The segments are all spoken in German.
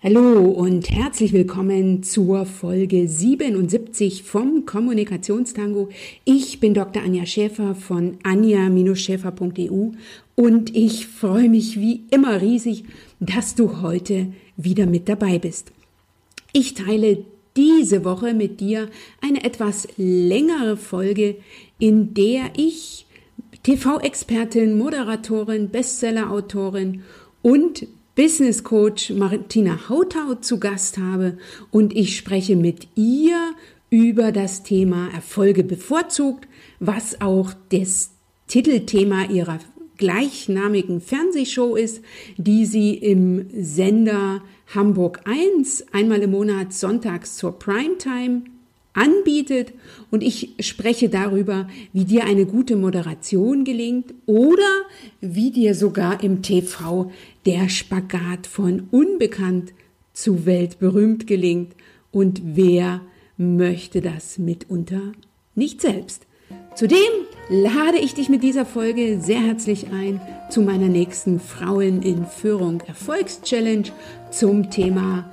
Hallo und herzlich willkommen zur Folge 77 vom Kommunikationstango. Ich bin Dr. Anja Schäfer von anja-schäfer.eu und ich freue mich wie immer riesig, dass du heute wieder mit dabei bist. Ich teile diese Woche mit dir eine etwas längere Folge, in der ich TV-Expertin, Moderatorin, Bestseller-Autorin und Business Coach Martina Hautau zu Gast habe und ich spreche mit ihr über das Thema Erfolge bevorzugt, was auch das Titelthema ihrer gleichnamigen Fernsehshow ist, die sie im Sender Hamburg 1 einmal im Monat sonntags zur Primetime anbietet und ich spreche darüber, wie dir eine gute Moderation gelingt oder wie dir sogar im TV der Spagat von unbekannt zu weltberühmt gelingt und wer möchte das mitunter nicht selbst. Zudem lade ich dich mit dieser Folge sehr herzlich ein zu meiner nächsten Frauen in Führung Erfolgschallenge zum Thema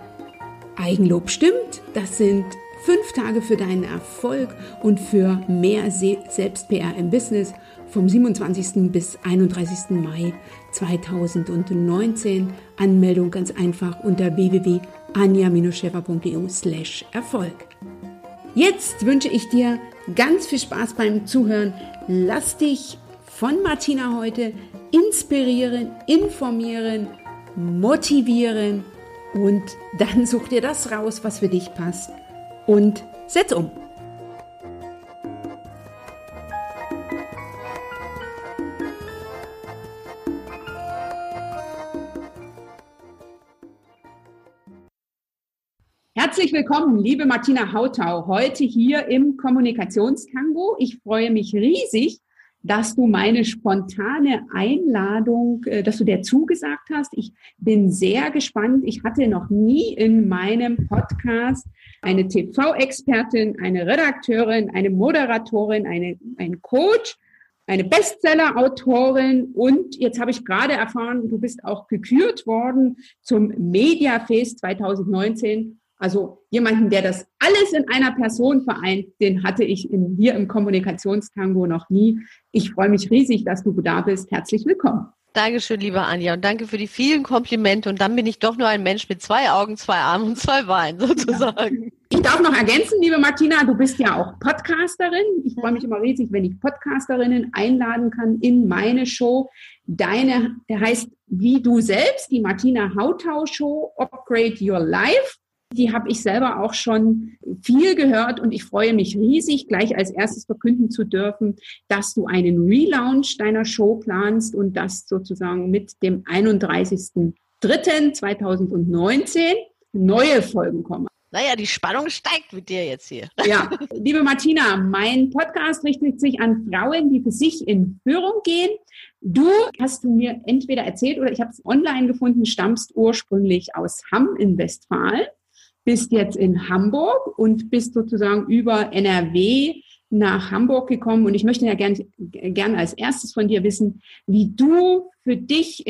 Eigenlob stimmt. Das sind 5 Tage für deinen Erfolg und für mehr Selbst-PR im Business vom 27. bis 31. Mai 2019. Anmeldung ganz einfach unter www.anja-schäfer.eu/Erfolg. Jetzt wünsche ich dir ganz viel Spaß beim Zuhören. Lass dich von Martina heute inspirieren, informieren, motivieren und dann such dir das raus, was für dich passt. Und setz um. Herzlich willkommen, liebe Martina Hautau, heute hier im Kommunikationstango. Ich freue mich riesig, dass du meine spontane Einladung, dass du der zugesagt hast. Ich bin sehr gespannt. Ich hatte noch nie in meinem Podcast eine TV-Expertin, eine Redakteurin, eine Moderatorin, einen Coach, eine Bestseller-Autorin und jetzt habe ich gerade erfahren, du bist auch gekürt worden zum Mediafest 2019. Also jemanden, der das alles in einer Person vereint, den hatte ich hier im Kommunikationstango noch nie. Ich freue mich riesig, dass du da bist. Herzlich willkommen. Dankeschön, liebe Anja, und danke für die vielen Komplimente. Und dann bin ich doch nur ein Mensch mit 2 Augen, 2 Armen und 2 Beinen sozusagen. Ja. Ich darf noch ergänzen, liebe Martina, du bist ja auch Podcasterin. Ich freue mich immer riesig, wenn ich Podcasterinnen einladen kann in meine Show. Deine heißt wie du selbst, die Martina Hautau Show, Upgrade Your Life. Die habe ich selber auch schon viel gehört und ich freue mich riesig, gleich als erstes verkünden zu dürfen, dass du einen Relaunch deiner Show planst und das sozusagen mit dem 31.03.2019 neue Folgen kommen. Naja, die Spannung steigt mit dir jetzt hier. Ja, liebe Martina, mein Podcast richtet sich an Frauen, die für sich in Führung gehen. Du hast mir entweder erzählt oder ich habe es online gefunden, stammst ursprünglich aus Hamm in Westfalen. Bist jetzt in Hamburg und bist sozusagen über NRW nach Hamburg gekommen. Und ich möchte ja gern als erstes von dir wissen, wie du für dich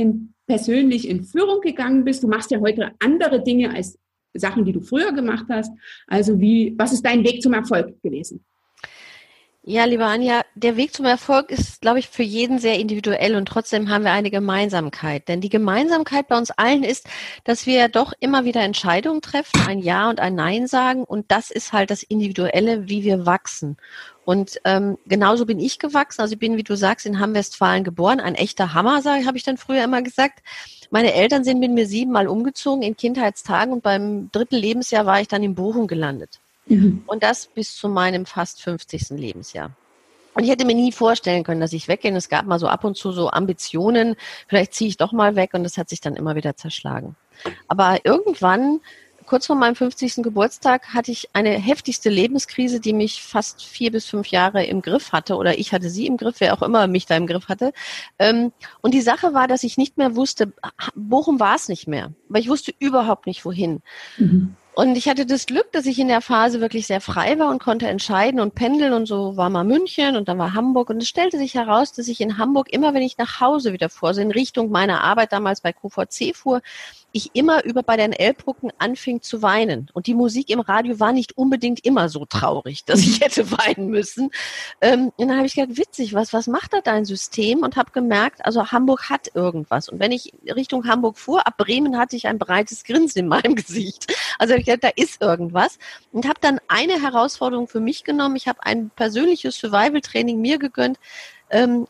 persönlich in Führung gegangen bist. Du machst ja heute andere Dinge als Sachen, die du früher gemacht hast. Also was ist dein Weg zum Erfolg gewesen? Ja, liebe Anja, der Weg zum Erfolg ist, glaube ich, für jeden sehr individuell und trotzdem haben wir eine Gemeinsamkeit. Denn die Gemeinsamkeit bei uns allen ist, dass wir doch immer wieder Entscheidungen treffen, ein Ja und ein Nein sagen und das ist halt das Individuelle, wie wir wachsen. Und genauso bin ich gewachsen. Also ich bin, wie du sagst, in Hamm-Westfalen geboren. Ein echter Hammer, habe ich dann früher immer gesagt. Meine Eltern sind mit mir 7-mal umgezogen in Kindheitstagen und beim 3. Lebensjahr war ich dann in Bochum gelandet. Mhm. Und das bis zu meinem fast 50. Lebensjahr. Und ich hätte mir nie vorstellen können, dass ich weggehe. Es gab mal so ab und zu so Ambitionen, vielleicht ziehe ich doch mal weg und das hat sich dann immer wieder zerschlagen. Aber irgendwann, kurz vor meinem 50. Geburtstag, hatte ich eine heftigste Lebenskrise, die mich fast 4 bis 5 Jahre im Griff hatte oder ich hatte sie im Griff, wer auch immer mich da im Griff hatte. Und die Sache war, dass ich nicht mehr wusste, Bochum war es nicht mehr, weil ich wusste überhaupt nicht, wohin. Mhm. Und ich hatte das Glück, dass ich in der Phase wirklich sehr frei war und konnte entscheiden und pendeln und so war mal München und dann war Hamburg und es stellte sich heraus, dass ich in Hamburg immer, wenn ich nach Hause wieder fuhr, also in Richtung meiner Arbeit damals bei QVC fuhr, ich immer bei den Elbbrücken anfing zu weinen. Und die Musik im Radio war nicht unbedingt immer so traurig, dass ich hätte weinen müssen. Und dann habe ich gedacht, witzig, was macht da dein System? Und habe gemerkt, also Hamburg hat irgendwas. Und wenn ich Richtung Hamburg fuhr, ab Bremen hatte ich ein breites Grinsen in meinem Gesicht. Also habe ich gedacht, da ist irgendwas. Und habe dann eine Herausforderung für mich genommen. Ich habe ein persönliches Survival-Training mir gegönnt,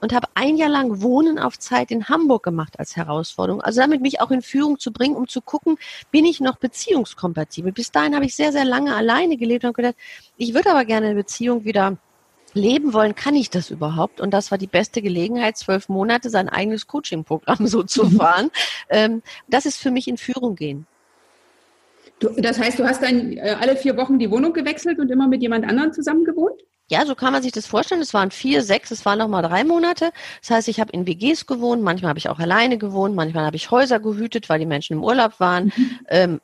und habe ein Jahr lang Wohnen auf Zeit in Hamburg gemacht als Herausforderung. Also damit mich auch in Führung zu bringen, um zu gucken, bin ich noch beziehungskompatibel. Bis dahin habe ich sehr, sehr lange alleine gelebt und gedacht, ich würde aber gerne eine Beziehung wieder leben wollen, kann ich das überhaupt? Und das war die beste Gelegenheit, 12 Monate sein eigenes Coaching-Programm so zu fahren. Das ist für mich in Führung gehen. Das heißt, du hast dann alle 4 Wochen die Wohnung gewechselt und immer mit jemand anderem zusammen gewohnt? Ja, so kann man sich das vorstellen. Es waren 4, 6, es waren nochmal 3 Monate. Das heißt, ich habe in WGs gewohnt, manchmal habe ich auch alleine gewohnt, manchmal habe ich Häuser gehütet, weil die Menschen im Urlaub waren.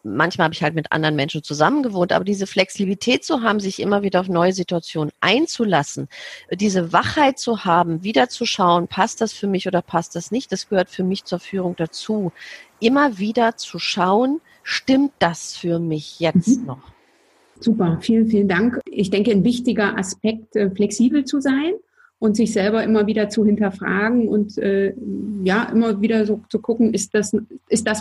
Manchmal habe ich halt mit anderen Menschen zusammen gewohnt. Aber diese Flexibilität zu haben, sich immer wieder auf neue Situationen einzulassen, diese Wachheit zu haben, wieder zu schauen, passt das für mich oder passt das nicht, das gehört für mich zur Führung dazu. Immer wieder zu schauen, stimmt das für mich jetzt noch? Super, vielen, vielen Dank. Ich denke, ein wichtiger Aspekt, flexibel zu sein und sich selber immer wieder zu hinterfragen und immer wieder so zu gucken, ist das,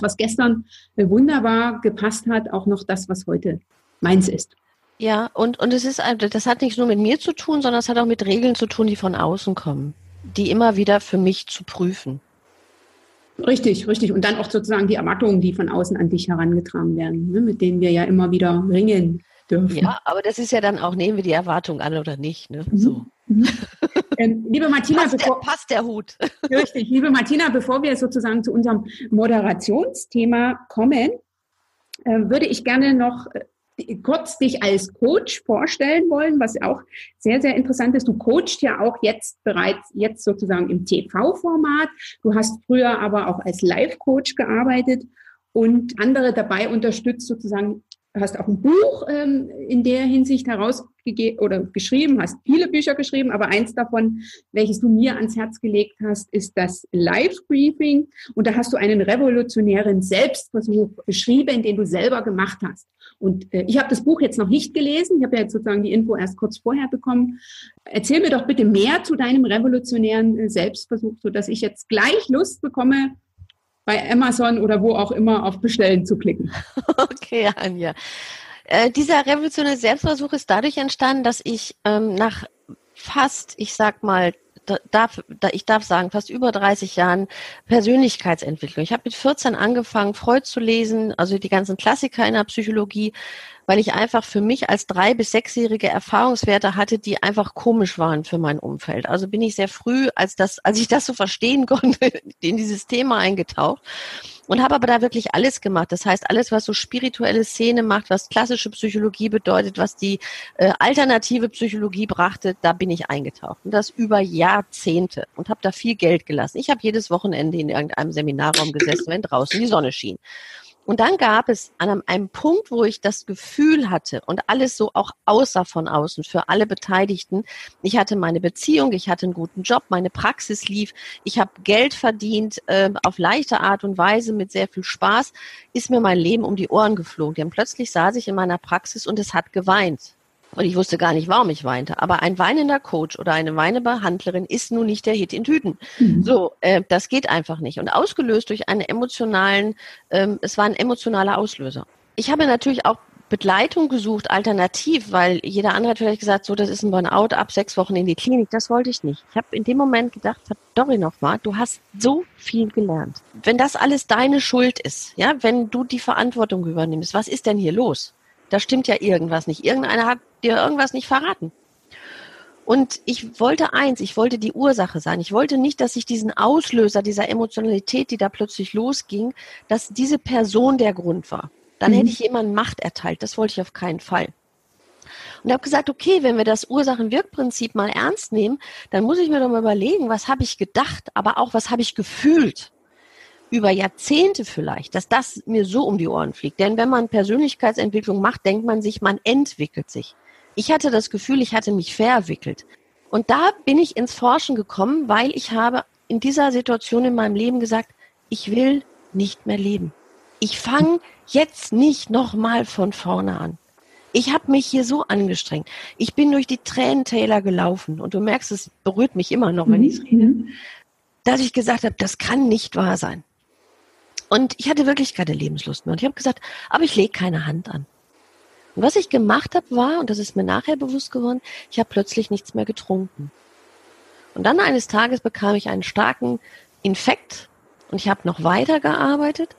was gestern wunderbar gepasst hat, auch noch das, was heute meins ist. Ja, und es ist, das hat nicht nur mit mir zu tun, sondern es hat auch mit Regeln zu tun, die von außen kommen, die immer wieder für mich zu prüfen. Richtig, richtig. Und dann auch sozusagen die Erwartungen, die von außen an dich herangetragen werden, ne, mit denen wir ja immer wieder ringen dürfen. Ja, aber das ist ja dann auch, nehmen wir die Erwartung an oder nicht. Ne? So. Liebe Martina, passt der Hut. Richtig, liebe Martina, bevor wir sozusagen zu unserem Moderationsthema kommen, würde ich gerne noch kurz dich als Coach vorstellen wollen, was auch sehr, sehr interessant ist. Du coachst ja auch bereits sozusagen im TV-Format. Du hast früher aber auch als Live-Coach gearbeitet und andere dabei unterstützt sozusagen. Du hast auch ein Buch in der Hinsicht herausgegeben oder geschrieben, hast viele Bücher geschrieben, aber eins davon, welches du mir ans Herz gelegt hast, ist das Live-Briefing. Und da hast du einen revolutionären Selbstversuch beschrieben, den du selber gemacht hast. Und ich habe das Buch jetzt noch nicht gelesen. Ich habe ja jetzt sozusagen die Info erst kurz vorher bekommen. Erzähl mir doch bitte mehr zu deinem revolutionären Selbstversuch, sodass ich jetzt gleich Lust bekomme, bei Amazon oder wo auch immer auf Bestellen zu klicken. Okay, Anja. Dieser revolutionäre Selbstversuch ist dadurch entstanden, dass ich nach fast, fast über 30 Jahren Persönlichkeitsentwicklung. Ich habe mit 14 angefangen, Freud zu lesen, also die ganzen Klassiker in der Psychologie, weil ich einfach für mich als 3- bis 6-jährige Erfahrungswerte hatte, die einfach komisch waren für mein Umfeld. Also bin ich sehr früh, als ich das so verstehen konnte, in dieses Thema eingetaucht. Und habe aber da wirklich alles gemacht. Das heißt, alles, was so spirituelle Szene macht, was klassische Psychologie bedeutet, was die alternative Psychologie brachte, da bin ich eingetaucht. Und das über Jahrzehnte. Und habe da viel Geld gelassen. Ich habe jedes Wochenende in irgendeinem Seminarraum gesessen, wenn draußen die Sonne schien. Und dann gab es an einem Punkt, wo ich das Gefühl hatte und alles so auch außer von außen für alle Beteiligten. Ich hatte meine Beziehung, ich hatte einen guten Job, meine Praxis lief, ich habe Geld verdient auf leichte Art und Weise mit sehr viel Spaß, ist mir mein Leben um die Ohren geflogen. Denn plötzlich saß ich in meiner Praxis und es hat geweint. Und ich wusste gar nicht, warum ich weinte. Aber ein weinender Coach oder eine weinende Behandlerin ist nun nicht der Hit in Tüten. So, das geht einfach nicht. Und ausgelöst durch einen emotionalen, es war ein emotionaler Auslöser. Ich habe natürlich auch Begleitung gesucht, alternativ, weil jeder andere hat vielleicht gesagt, so, das ist ein Burnout, ab 6 Wochen in die Klinik, das wollte ich nicht. Ich habe in dem Moment gedacht, verdammt nochmal, du hast so viel gelernt. Wenn das alles deine Schuld ist, ja, wenn du die Verantwortung übernimmst, was ist denn hier los? Da stimmt ja irgendwas nicht. Irgendeiner hat dir irgendwas nicht verraten. Und ich wollte eins, ich wollte die Ursache sein. Ich wollte nicht, dass ich diesen Auslöser dieser Emotionalität, die da plötzlich losging, dass diese Person der Grund war. Dann hätte ich jemandem Macht erteilt. Das wollte ich auf keinen Fall. Und habe gesagt, okay, wenn wir das Ursachen-Wirk-Prinzip mal ernst nehmen, dann muss ich mir doch mal überlegen, was habe ich gedacht, aber auch was habe ich gefühlt. Über Jahrzehnte vielleicht, dass das mir so um die Ohren fliegt. Denn wenn man Persönlichkeitsentwicklung macht, denkt man sich, man entwickelt sich. Ich hatte das Gefühl, ich hatte mich verwickelt. Und da bin ich ins Forschen gekommen, weil ich habe in dieser Situation in meinem Leben gesagt, ich will nicht mehr leben. ich fange jetzt nicht nochmal von vorne an. Ich habe mich hier so angestrengt. Ich bin durch die Tränentäler gelaufen und du merkst, es berührt mich immer noch, wenn ich es rede, dass ich gesagt habe, das kann nicht wahr sein. Und ich hatte wirklich keine Lebenslust mehr. Und ich habe gesagt, aber ich lege keine Hand an. Und was ich gemacht habe war, und das ist mir nachher bewusst geworden, ich habe plötzlich nichts mehr getrunken. Und dann eines Tages bekam ich einen starken Infekt und ich habe noch weiter gearbeitet.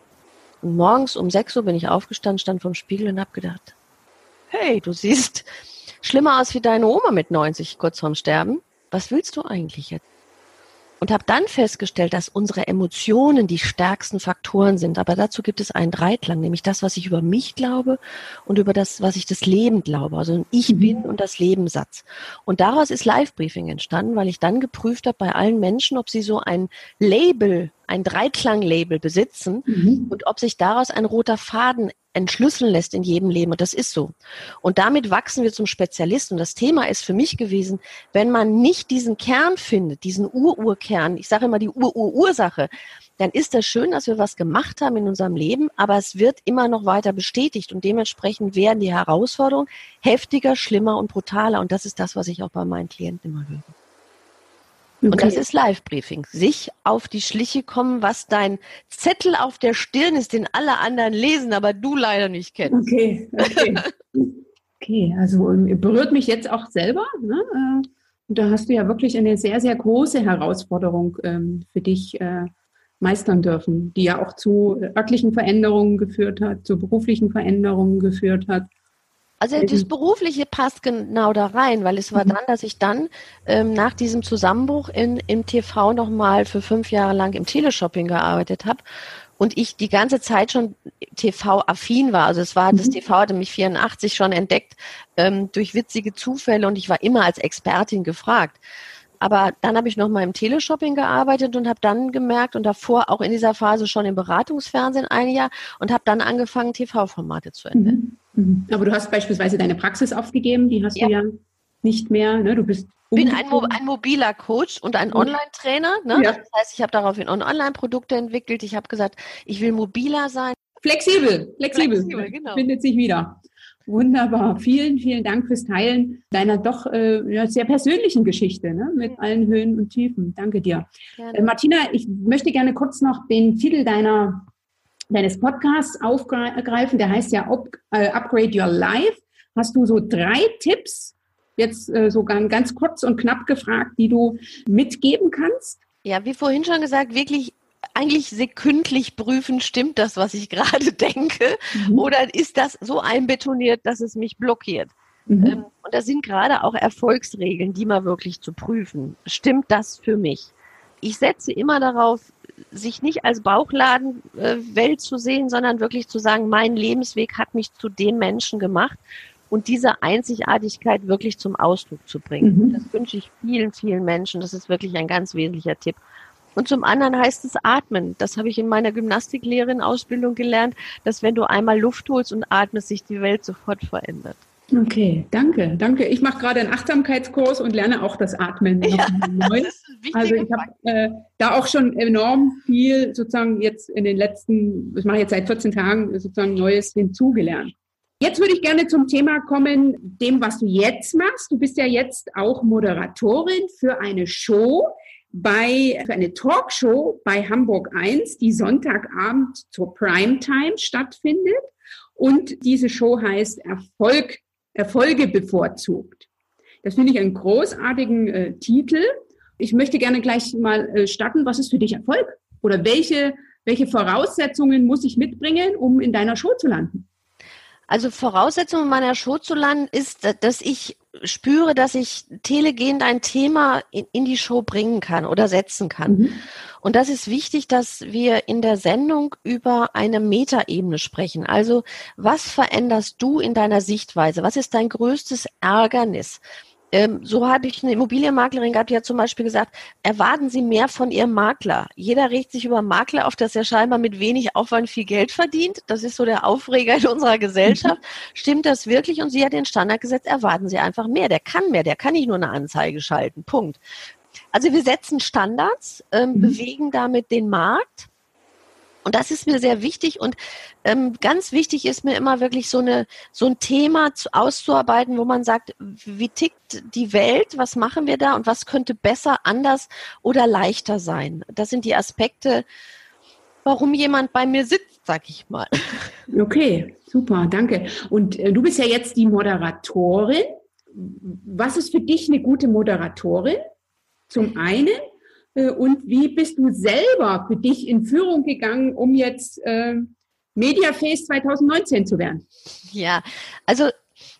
Und morgens um 6 Uhr bin ich aufgestanden, stand vorm Spiegel und habe gedacht, hey, du siehst schlimmer aus wie deine Oma mit 90, kurz vorm Sterben. Was willst du eigentlich jetzt? Und habe dann festgestellt, dass unsere Emotionen die stärksten Faktoren sind. Aber dazu gibt es einen Dreiklang, nämlich das, was ich über mich glaube und über das, was ich das Leben glaube. Also ich bin und das Lebenssatz. Und daraus ist Live-Briefing entstanden, weil ich dann geprüft habe bei allen Menschen, ob sie so ein Label, ein Dreiklang-Label besitzen und ob sich daraus ein roter Faden entschlüsseln lässt in jedem Leben. Und das ist so. Und damit wachsen wir zum Spezialisten. Und das Thema ist für mich gewesen, wenn man nicht diesen Kern findet, diesen Ur-Ur-Kern, ich sage immer die Ur-Ur-Ursache, dann ist das schön, dass wir was gemacht haben in unserem Leben, aber es wird immer noch weiter bestätigt. Und dementsprechend werden die Herausforderungen heftiger, schlimmer und brutaler. Und das ist das, was ich auch bei meinen Klienten immer höre. Okay. Und das ist Live-Briefing. Sich auf die Schliche kommen, was dein Zettel auf der Stirn ist, den alle anderen lesen, aber du leider nicht kennst. Okay. Okay, also berührt mich jetzt auch selber. Ne? Und da hast du ja wirklich eine sehr, sehr große Herausforderung für dich meistern dürfen, die ja auch zu örtlichen Veränderungen geführt hat, zu beruflichen Veränderungen geführt hat. Also das Berufliche passt genau da rein, weil es war dann, dass ich dann nach diesem Zusammenbruch im TV nochmal für 5 Jahre lang im Teleshopping gearbeitet habe und ich die ganze Zeit schon TV-affin war. Also es war, das TV hatte mich 1984 schon entdeckt durch witzige Zufälle und ich war immer als Expertin gefragt. Aber dann habe ich nochmal im Teleshopping gearbeitet und habe dann gemerkt und davor auch in dieser Phase schon im Beratungsfernsehen ein Jahr und habe dann angefangen, TV-Formate zu ändern. Aber du hast beispielsweise deine Praxis aufgegeben, die hast du ja nicht mehr. Ne? Du bist Ich bin ein mobiler Coach und ein Online-Trainer. Ne? Ja. Das heißt, ich habe daraufhin Online-Produkte entwickelt. Ich habe gesagt, ich will mobiler sein. Flexibel, genau. Findet sich wieder. Wunderbar. Vielen, vielen Dank fürs Teilen deiner doch sehr persönlichen Geschichte, ne? Mit allen Höhen und Tiefen. Danke dir. Martina, ich möchte gerne kurz noch den Titel deines Podcasts aufgreifen. Der heißt ja Upgrade Your Life. Hast du so 3 Tipps, jetzt sogar ganz kurz und knapp gefragt, die du mitgeben kannst? Ja, wie vorhin schon gesagt, wirklich eigentlich sekündlich prüfen, stimmt das, was ich gerade denke, oder ist das so einbetoniert, dass es mich blockiert? Und das sind gerade auch Erfolgsregeln, die mal wirklich zu prüfen. Stimmt das für mich? Ich setze immer darauf, sich nicht als Bauchladenwelt zu sehen, sondern wirklich zu sagen, mein Lebensweg hat mich zu dem Menschen gemacht und diese Einzigartigkeit wirklich zum Ausdruck zu bringen. Das wünsche ich vielen, vielen Menschen. Das ist wirklich ein ganz wesentlicher Tipp. Und zum anderen heißt es atmen. Das habe ich in meiner Gymnastiklehrerin-Ausbildung gelernt, dass wenn du einmal Luft holst und atmest, sich die Welt sofort verändert. Okay, danke. Ich mache gerade einen Achtsamkeitskurs und lerne auch das Atmen. Ja, neu. Das ist ein wichtiger Also ich habe da auch schon enorm viel sozusagen jetzt in den letzten, ich mache jetzt seit 14 Tagen sozusagen Neues hinzugelernt. Jetzt würde ich gerne zum Thema kommen, dem, was du jetzt machst. Du bist ja jetzt auch Moderatorin für eine Show, für eine Talkshow bei Hamburg 1, die Sonntagabend zur Primetime stattfindet. Und diese Show heißt Erfolge bevorzugt. Das finde ich einen großartigen Titel. Ich möchte gerne gleich mal starten. Was ist für dich Erfolg? Oder welche Voraussetzungen muss ich mitbringen, um in deiner Show zu landen? Also Voraussetzung, um meiner Show zu landen, ist, dass ich spüre, dass ich telegehend ein Thema in die Show bringen kann oder setzen kann. Und das ist wichtig, dass wir in der Sendung über eine Metaebene sprechen. Also, was veränderst du in deiner Sichtweise? Was ist dein größtes Ärgernis? So habe ich eine Immobilienmaklerin gehabt, die hat zum Beispiel gesagt, erwarten Sie mehr von Ihrem Makler. Jeder regt sich über Makler auf, dass er scheinbar mit wenig Aufwand viel Geld verdient. Das ist so der Aufreger in unserer Gesellschaft. Stimmt das wirklich? Und sie hat den Standard gesetzt, erwarten Sie einfach mehr. Der kann nicht nur eine Anzeige schalten. Punkt. Also wir setzen Standards, bewegen damit den Markt. Und das ist mir sehr wichtig und ganz wichtig ist mir immer wirklich so ein Thema auszuarbeiten, wo man sagt, wie tickt die Welt, was machen wir da und was könnte besser, anders oder leichter sein. Das sind die Aspekte, warum jemand bei mir sitzt, sag ich mal. Okay, super, danke. Und du bist ja jetzt die Moderatorin. Was ist für dich eine gute Moderatorin? Zum einen. Und wie bist du selber für dich in Führung gegangen, um jetzt Mediaface 2019 zu werden? Ja, also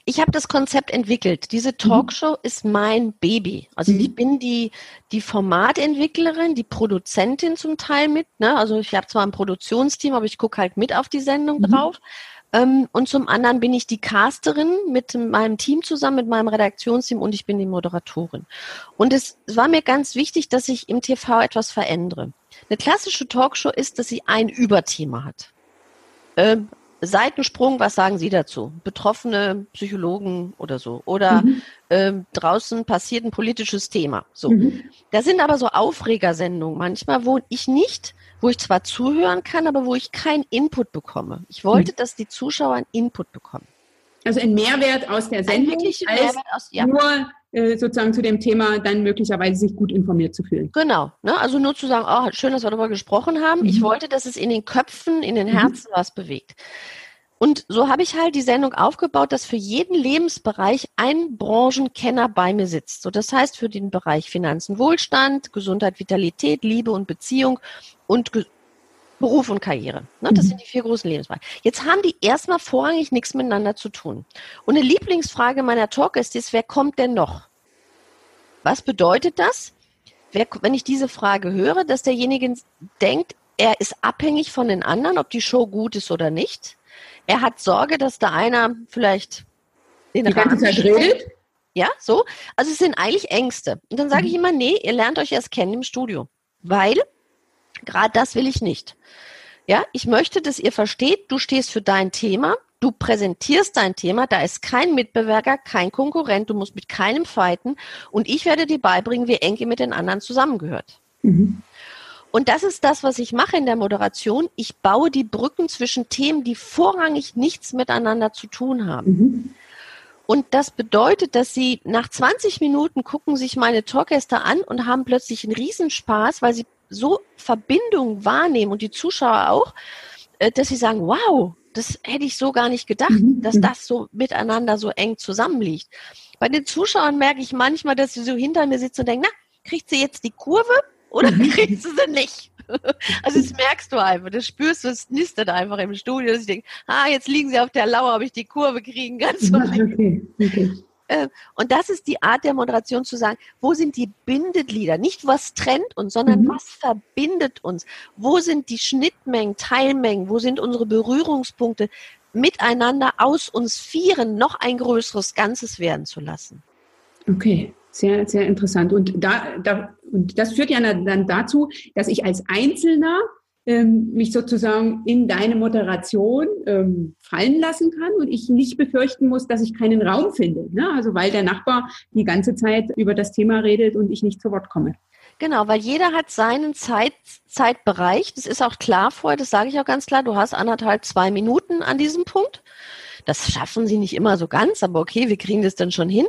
ich habe das Konzept entwickelt. Diese Talkshow ist mein Baby. Also ich bin die Formatentwicklerin, die Produzentin zum Teil mit. Ne? Also ich habe zwar ein Produktionsteam, aber ich gucke halt mit auf die Sendung drauf. Und zum anderen bin ich die Casterin mit meinem Team zusammen, mit meinem Redaktionsteam und ich bin die Moderatorin. Und es war mir ganz wichtig, dass ich im TV etwas verändere. Eine klassische Talkshow ist, dass sie ein Überthema hat. Seitensprung, was sagen Sie dazu? Betroffene Psychologen oder so. Oder draußen passiert ein politisches Thema. So. Da sind aber so Aufregersendungen manchmal, wo ich zwar zuhören kann, aber wo ich keinen Input bekomme. Ich wollte, dass die Zuschauer einen Input bekommen. Also einen Mehrwert aus der Sendung, nur sozusagen zu dem Thema dann möglicherweise sich gut informiert zu fühlen. Genau. Ne? Also nur zu sagen, oh, schön, dass wir darüber gesprochen haben. Ich wollte, dass es in den Köpfen, in den Herzen was bewegt. Und so habe ich halt die Sendung aufgebaut, dass für jeden Lebensbereich ein Branchenkenner bei mir sitzt. So, das heißt für den Bereich Finanzen, Wohlstand, Gesundheit, Vitalität, Liebe und Beziehung und Beruf und Karriere. Ne? Das sind die 4 großen Lebensbereiche. Jetzt haben die erstmal vorrangig nichts miteinander zu tun. Und eine Lieblingsfrage meiner Talkgäste ist, wer kommt denn noch? Was bedeutet das? Wenn ich diese Frage höre, dass derjenige denkt, er ist abhängig von den anderen, ob die Show gut ist oder nicht. Er hat Sorge, dass da einer vielleicht den Rahmen redet. Ja, so. Also es sind eigentlich Ängste. Und dann sage ich immer, nee, ihr lernt euch erst kennen im Studio. Weil gerade das will ich nicht. Ja, ich möchte, dass ihr versteht, du stehst für dein Thema, du präsentierst dein Thema, da ist kein Mitbewerber, kein Konkurrent, du musst mit keinem fighten und ich werde dir beibringen, wie eng ihr mit den anderen zusammengehört. Und das ist das, was ich mache in der Moderation. Ich baue die Brücken zwischen Themen, die vorrangig nichts miteinander zu tun haben. Und das bedeutet, dass sie nach 20 Minuten gucken sich meine Talkgäste an und haben plötzlich einen Riesenspaß, weil sie so Verbindungen wahrnehmen und die Zuschauer auch, dass sie sagen, wow, das hätte ich so gar nicht gedacht, dass das so miteinander so eng zusammenliegt. Bei den Zuschauern merke ich manchmal, dass sie so hinter mir sitzen und denken, na, kriegt sie jetzt die Kurve? Oder kriegst du sie nicht? Also das merkst du einfach, das spürst du, es nistet einfach im Studio, dass ich denke, jetzt liegen sie auf der Lauer, ob ich die Kurve kriegen kann. Okay. Und das ist die Art der Moderation zu sagen, wo sind die Bindeglieder? Nicht was trennt uns, sondern was verbindet uns? Wo sind die Schnittmengen, Teilmengen? Wo sind unsere Berührungspunkte, miteinander aus uns Vieren noch ein größeres Ganzes werden zu lassen? Okay. Sehr, sehr interessant. Und das führt ja dann dazu, dass ich als Einzelner mich sozusagen in deine Moderation fallen lassen kann und ich nicht befürchten muss, dass ich keinen Raum finde. Ne? Also weil der Nachbar die ganze Zeit über das Thema redet und ich nicht zu Wort komme. Genau, weil jeder hat seinen Zeitbereich. Das ist auch klar vorher, das sage ich auch ganz klar. Du hast 1,5, 2 Minuten an diesem Punkt. Das schaffen sie nicht immer so ganz, aber okay, wir kriegen das dann schon hin.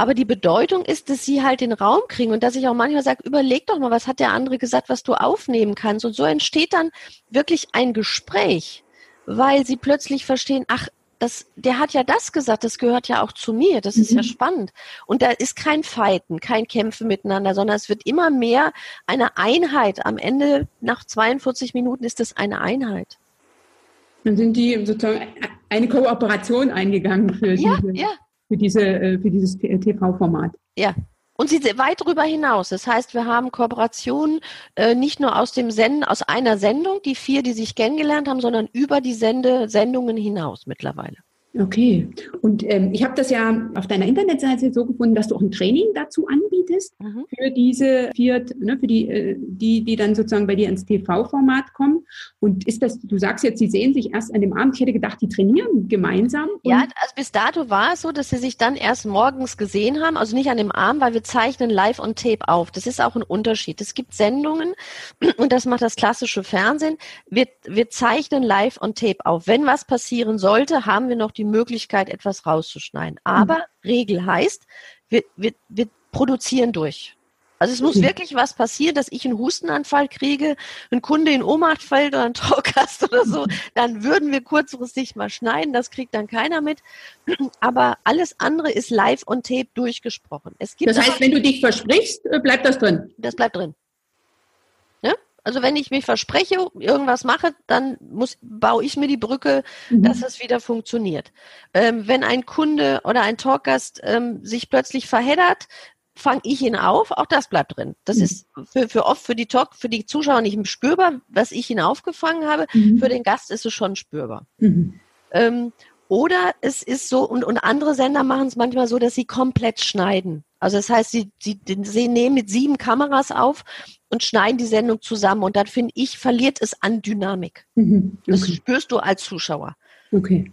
Aber die Bedeutung ist, dass sie halt den Raum kriegen und dass ich auch manchmal sage, überleg doch mal, was hat der andere gesagt, was du aufnehmen kannst. Und so entsteht dann wirklich ein Gespräch, weil sie plötzlich verstehen, der hat ja das gesagt, das gehört ja auch zu mir, das ist ja spannend. Und da ist kein Fighten, kein Kämpfen miteinander, sondern es wird immer mehr eine Einheit. Am Ende, nach 42 Minuten, ist das eine Einheit. Dann sind die sozusagen eine Kooperation eingegangen. Für dieses TV-Format. Ja, und sie weit darüber hinaus. Das heißt, wir haben Kooperationen nicht nur aus einer Sendung, die 4, die sich kennengelernt haben, sondern über die Sendungen hinaus mittlerweile. Okay. Und ich habe das ja auf deiner Internetseite so gefunden, dass du auch ein Training dazu anbietest für diese die dann sozusagen bei dir ins TV-Format kommen. Und ist das, du sagst jetzt, sie sehen sich erst an dem Abend. Ich hätte gedacht, die trainieren gemeinsam. Ja, also bis dato war es so, dass sie sich dann erst morgens gesehen haben, also nicht an dem Abend, weil wir zeichnen live on tape auf. Das ist auch ein Unterschied. Es gibt Sendungen und das macht das klassische Fernsehen. Wir zeichnen live on tape auf. Wenn was passieren sollte, haben wir noch die Möglichkeit, etwas rauszuschneiden. Aber Regel heißt, wir produzieren durch. Also es muss wirklich was passieren, dass ich einen Hustenanfall kriege, ein Kunde in Ohnmacht fällt oder einen Talkast oder so, dann würden wir kurzfristig mal schneiden, das kriegt dann keiner mit. Aber alles andere ist live on tape durchgesprochen. Es gibt das heißt, wenn du dich versprichst, bleibt das drin? Das bleibt drin. Also wenn ich mich verspreche, irgendwas mache, dann baue ich mir die Brücke, dass es wieder funktioniert. Wenn ein Kunde oder ein Talkgast sich plötzlich verheddert, fange ich ihn auf, auch das bleibt drin. Das ist für die Zuschauer nicht spürbar, was ich ihn aufgefangen habe. Für den Gast ist es schon spürbar. Oder es ist so, und andere Sender machen es manchmal so, dass sie komplett schneiden. Also das heißt, sie nehmen mit 7 Kameras auf und schneiden die Sendung zusammen. Und dann, finde ich, verliert es an Dynamik. Okay. Das spürst du als Zuschauer. Okay,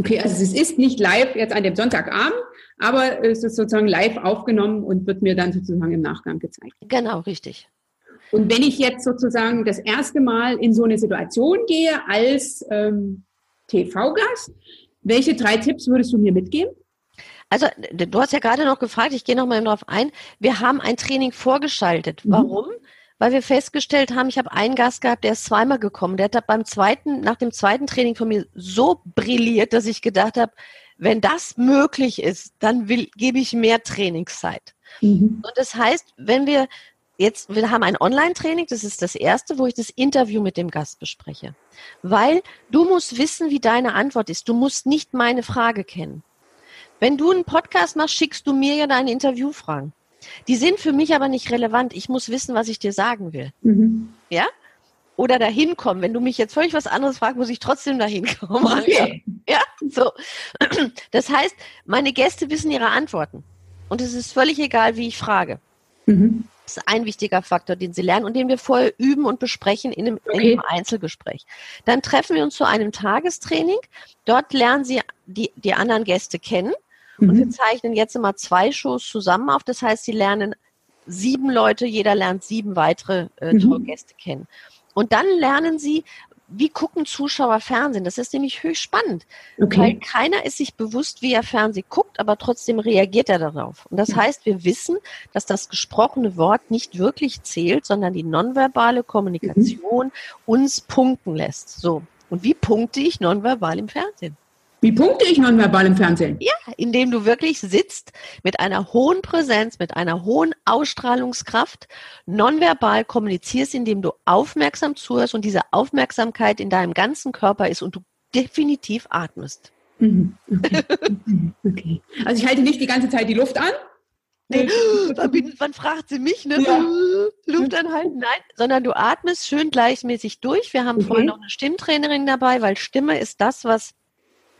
also es ist nicht live jetzt an dem Sonntagabend, aber es ist sozusagen live aufgenommen und wird mir dann sozusagen im Nachgang gezeigt. Genau, richtig. Und wenn ich jetzt sozusagen das erste Mal in so eine Situation gehe als TV-Gast, welche 3 Tipps würdest du mir mitgeben? Also du hast ja gerade noch gefragt, ich gehe noch mal drauf ein. Wir haben ein Training vorgeschaltet. Warum? Weil wir festgestellt haben, ich habe einen Gast gehabt, der ist zweimal gekommen. Der hat nach dem zweiten Training von mir so brilliert, dass ich gedacht habe, wenn das möglich ist, dann gebe ich mehr Trainingszeit. Und das heißt, wir haben ein Online-Training, das ist das erste, wo ich das Interview mit dem Gast bespreche. Weil du musst wissen, wie deine Antwort ist. Du musst nicht meine Frage kennen. Wenn du einen Podcast machst, schickst du mir ja deine Interviewfragen. Die sind für mich aber nicht relevant. Ich muss wissen, was ich dir sagen will. Ja? Oder dahin kommen. Wenn du mich jetzt völlig was anderes fragst, muss ich trotzdem dahin kommen. Okay. Ja? So. Das heißt, meine Gäste wissen ihre Antworten. Und es ist völlig egal, wie ich frage. Das ist ein wichtiger Faktor, den sie lernen und den wir vorher üben und besprechen in einem Einzelgespräch. Dann treffen wir uns zu einem Tagestraining. Dort lernen sie die anderen Gäste kennen. Und wir zeichnen jetzt immer 2 Shows zusammen auf. Das heißt, sie lernen 7 Leute, jeder lernt 7 weitere Talkgäste kennen. Und dann lernen sie, wie gucken Zuschauer Fernsehen. Das ist nämlich höchst spannend, weil keiner ist sich bewusst, wie er Fernsehen guckt, aber trotzdem reagiert er darauf. Und das heißt, wir wissen, dass das gesprochene Wort nicht wirklich zählt, sondern die nonverbale Kommunikation uns punkten lässt. So. Und wie punkte ich nonverbal im Fernsehen? Wie punkte ich nonverbal im Fernsehen? Ja, indem du wirklich sitzt mit einer hohen Präsenz, mit einer hohen Ausstrahlungskraft, nonverbal kommunizierst, indem du aufmerksam zuhörst und diese Aufmerksamkeit in deinem ganzen Körper ist und du definitiv atmest. Okay. Also ich halte nicht die ganze Zeit die Luft an. Wann fragt sie mich, ne? Ja. Luft anhalten? Nein, sondern du atmest schön gleichmäßig durch. Wir haben vorhin noch eine Stimmtrainerin dabei, weil Stimme ist das, was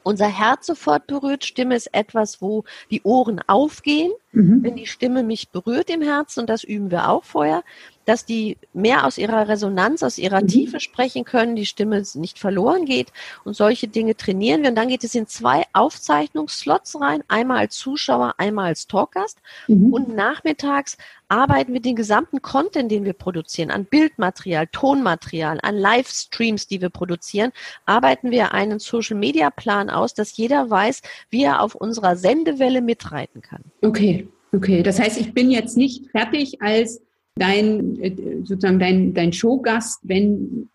unser Herz sofort berührt. Stimme ist etwas, wo die Ohren aufgehen, wenn die Stimme mich berührt im Herzen, und das üben wir auch vorher, dass die mehr aus ihrer Resonanz, aus ihrer Tiefe sprechen können, die Stimme nicht verloren geht, und solche Dinge trainieren wir. Und dann geht es in 2 Aufzeichnungsslots rein, einmal als Zuschauer, einmal als Talkgast, und nachmittags arbeiten wir den gesamten Content, den wir produzieren, an Bildmaterial, Tonmaterial, an Livestreams, die wir produzieren, arbeiten wir einen Social-Media-Plan aus, dass jeder weiß, wie er auf unserer Sendewelle mitreiten kann. Okay. Das heißt, ich bin jetzt nicht fertig als dein Showgast, wenn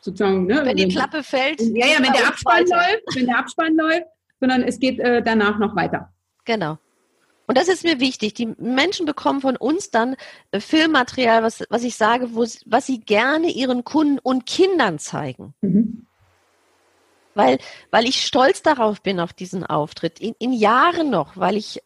sozusagen, ne, wenn die Klappe fällt, wenn der Abspann läuft, sondern es geht danach noch weiter. Genau. Und das ist mir wichtig. Die Menschen bekommen von uns dann Filmmaterial, was ich sage, was sie gerne ihren Kunden und Kindern zeigen. Weil ich stolz darauf bin, auf diesen Auftritt. In Jahren noch, weil ich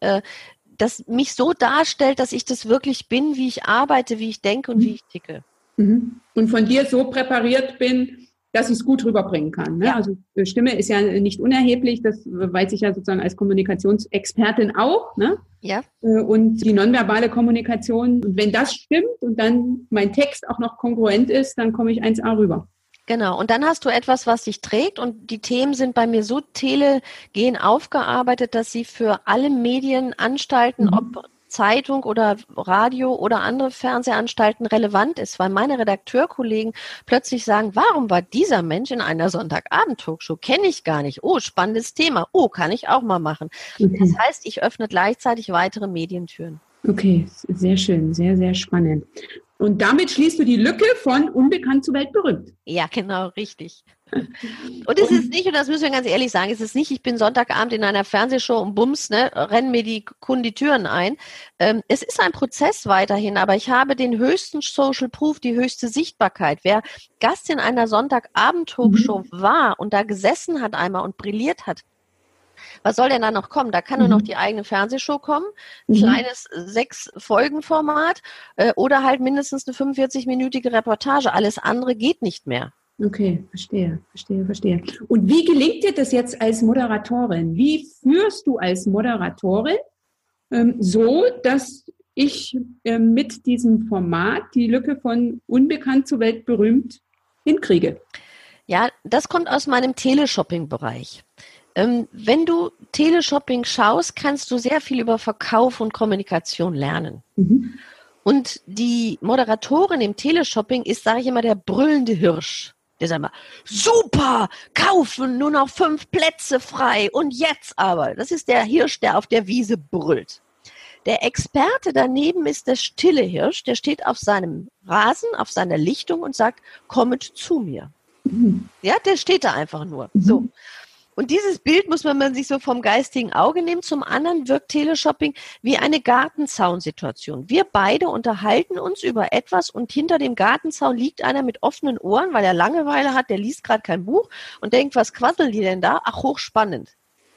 das mich so darstellt, dass ich das wirklich bin, wie ich arbeite, wie ich denke und wie ich ticke. Und von dir so präpariert bin, dass ich es gut rüberbringen kann. Ne? Ja. Also Stimme ist ja nicht unerheblich, das weiß ich ja sozusagen als Kommunikationsexpertin auch. Ne? Ja. Und die nonverbale Kommunikation, wenn das stimmt und dann mein Text auch noch kongruent ist, dann komme ich 1A rüber. Genau, und dann hast du etwas, was dich trägt, und die Themen sind bei mir so telegen aufgearbeitet, dass sie für alle Medienanstalten, ob Zeitung oder Radio oder andere Fernsehanstalten, relevant ist, weil meine Redakteurkollegen plötzlich sagen, warum war dieser Mensch in einer Sonntagabend-Talkshow? Kenne ich gar nicht. Oh, spannendes Thema. Oh, kann ich auch mal machen. Okay. Das heißt, ich öffne gleichzeitig weitere Medientüren. Okay, sehr schön, sehr, sehr spannend. Und damit schließt du die Lücke von unbekannt zu weltberühmt. Ja, genau, richtig. Und es ist nicht, und das müssen wir ganz ehrlich sagen, es ist nicht, ich bin Sonntagabend in einer Fernsehshow und bums, ne, rennen mir die Konditüren ein. Es ist ein Prozess weiterhin, aber ich habe den höchsten Social Proof, die höchste Sichtbarkeit. Wer Gast in einer Sonntagabend-Talkshow war und da gesessen hat einmal und brilliert hat, was soll denn da noch kommen? Da kann nur noch die eigene Fernsehshow kommen, kleines 6-Folgen-Format oder halt mindestens eine 45-minütige Reportage. Alles andere geht nicht mehr. Okay, verstehe. Und wie gelingt dir das jetzt als Moderatorin? Wie führst du als Moderatorin so, dass ich mit diesem Format die Lücke von unbekannt zu weltberühmt hinkriege? Ja, das kommt aus meinem Teleshopping-Bereich. Wenn du Teleshopping schaust, kannst du sehr viel über Verkauf und Kommunikation lernen. Und die Moderatorin im Teleshopping ist, sage ich immer, der brüllende Hirsch. Der sagt immer, super, kaufen, nur noch 5 Plätze frei und jetzt aber. Das ist der Hirsch, der auf der Wiese brüllt. Der Experte daneben ist der stille Hirsch, der steht auf seinem Rasen, auf seiner Lichtung und sagt, kommet zu mir. Ja, der steht da einfach nur. So. Und dieses Bild muss man sich so vom geistigen Auge nehmen. Zum anderen wirkt Teleshopping wie eine Gartenzaun-Situation. Wir beide unterhalten uns über etwas und hinter dem Gartenzaun liegt einer mit offenen Ohren, weil er Langeweile hat, der liest gerade kein Buch und denkt, was quasseln die denn da? Ach, hochspannend.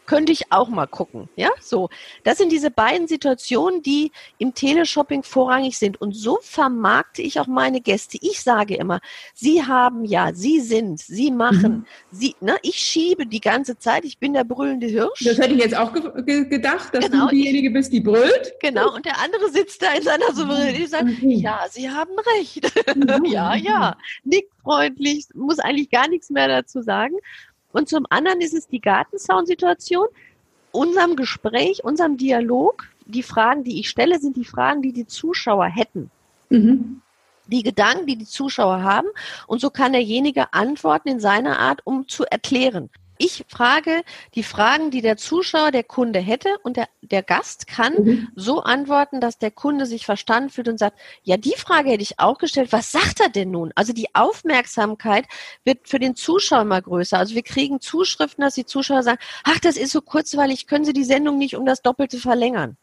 Könnte ich auch mal gucken. Ja, so. Das sind diese beiden Situationen, die im Teleshopping vorrangig sind. Und so vermarkte ich auch meine Gäste. Ich sage immer, sie haben ja, sie sind, sie machen, sie, ne, ich schiebe die ganze Zeit, ich bin der brüllende Hirsch. Das hätte ich jetzt auch gedacht, dass du diejenige bist, die brüllt. Genau, und der andere sitzt da in seiner Souveränität und sagt, ja, sie haben recht. Ja, nickt freundlich, muss eigentlich gar nichts mehr dazu sagen. Und zum anderen ist es die Gartenzaun-Situation, unserem Gespräch, unserem Dialog. Die Fragen, die ich stelle, sind die Fragen, die die Zuschauer hätten. Die Gedanken, die die Zuschauer haben. Und so kann derjenige antworten in seiner Art, um zu erklären. Ich frage die Fragen, die der Zuschauer, der Kunde hätte. Und der Gast kann so antworten, dass der Kunde sich verstanden fühlt und sagt, ja, die Frage hätte ich auch gestellt. Was sagt er denn nun? Also die Aufmerksamkeit wird für den Zuschauer immer größer. Also wir kriegen Zuschriften, dass die Zuschauer sagen, ach, das ist so kurzweilig, können Sie die Sendung nicht um das Doppelte verlängern?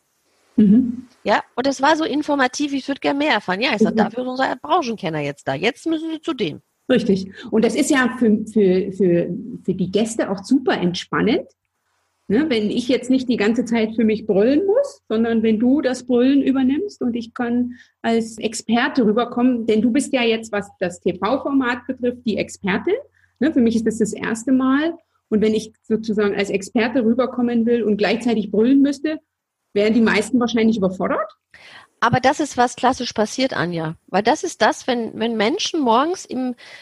Ja, und das war so informativ, ich würde gerne mehr erfahren. Ja, ich sage, dafür ist unser Branchenkenner jetzt da. Jetzt müssen Sie zu dem. Richtig. Und das ist ja für die Gäste auch super entspannend, ne? Wenn ich jetzt nicht die ganze Zeit für mich brüllen muss, sondern wenn du das Brüllen übernimmst und ich kann als Experte rüberkommen, denn du bist ja jetzt, was das TV-Format betrifft, die Expertin. Ne? Für mich ist das das erste Mal. Und wenn ich sozusagen als Experte rüberkommen will und gleichzeitig brüllen müsste, wären die meisten wahrscheinlich überfordert. Aber das ist, was klassisch passiert, Anja. Weil das ist das, wenn Menschen morgens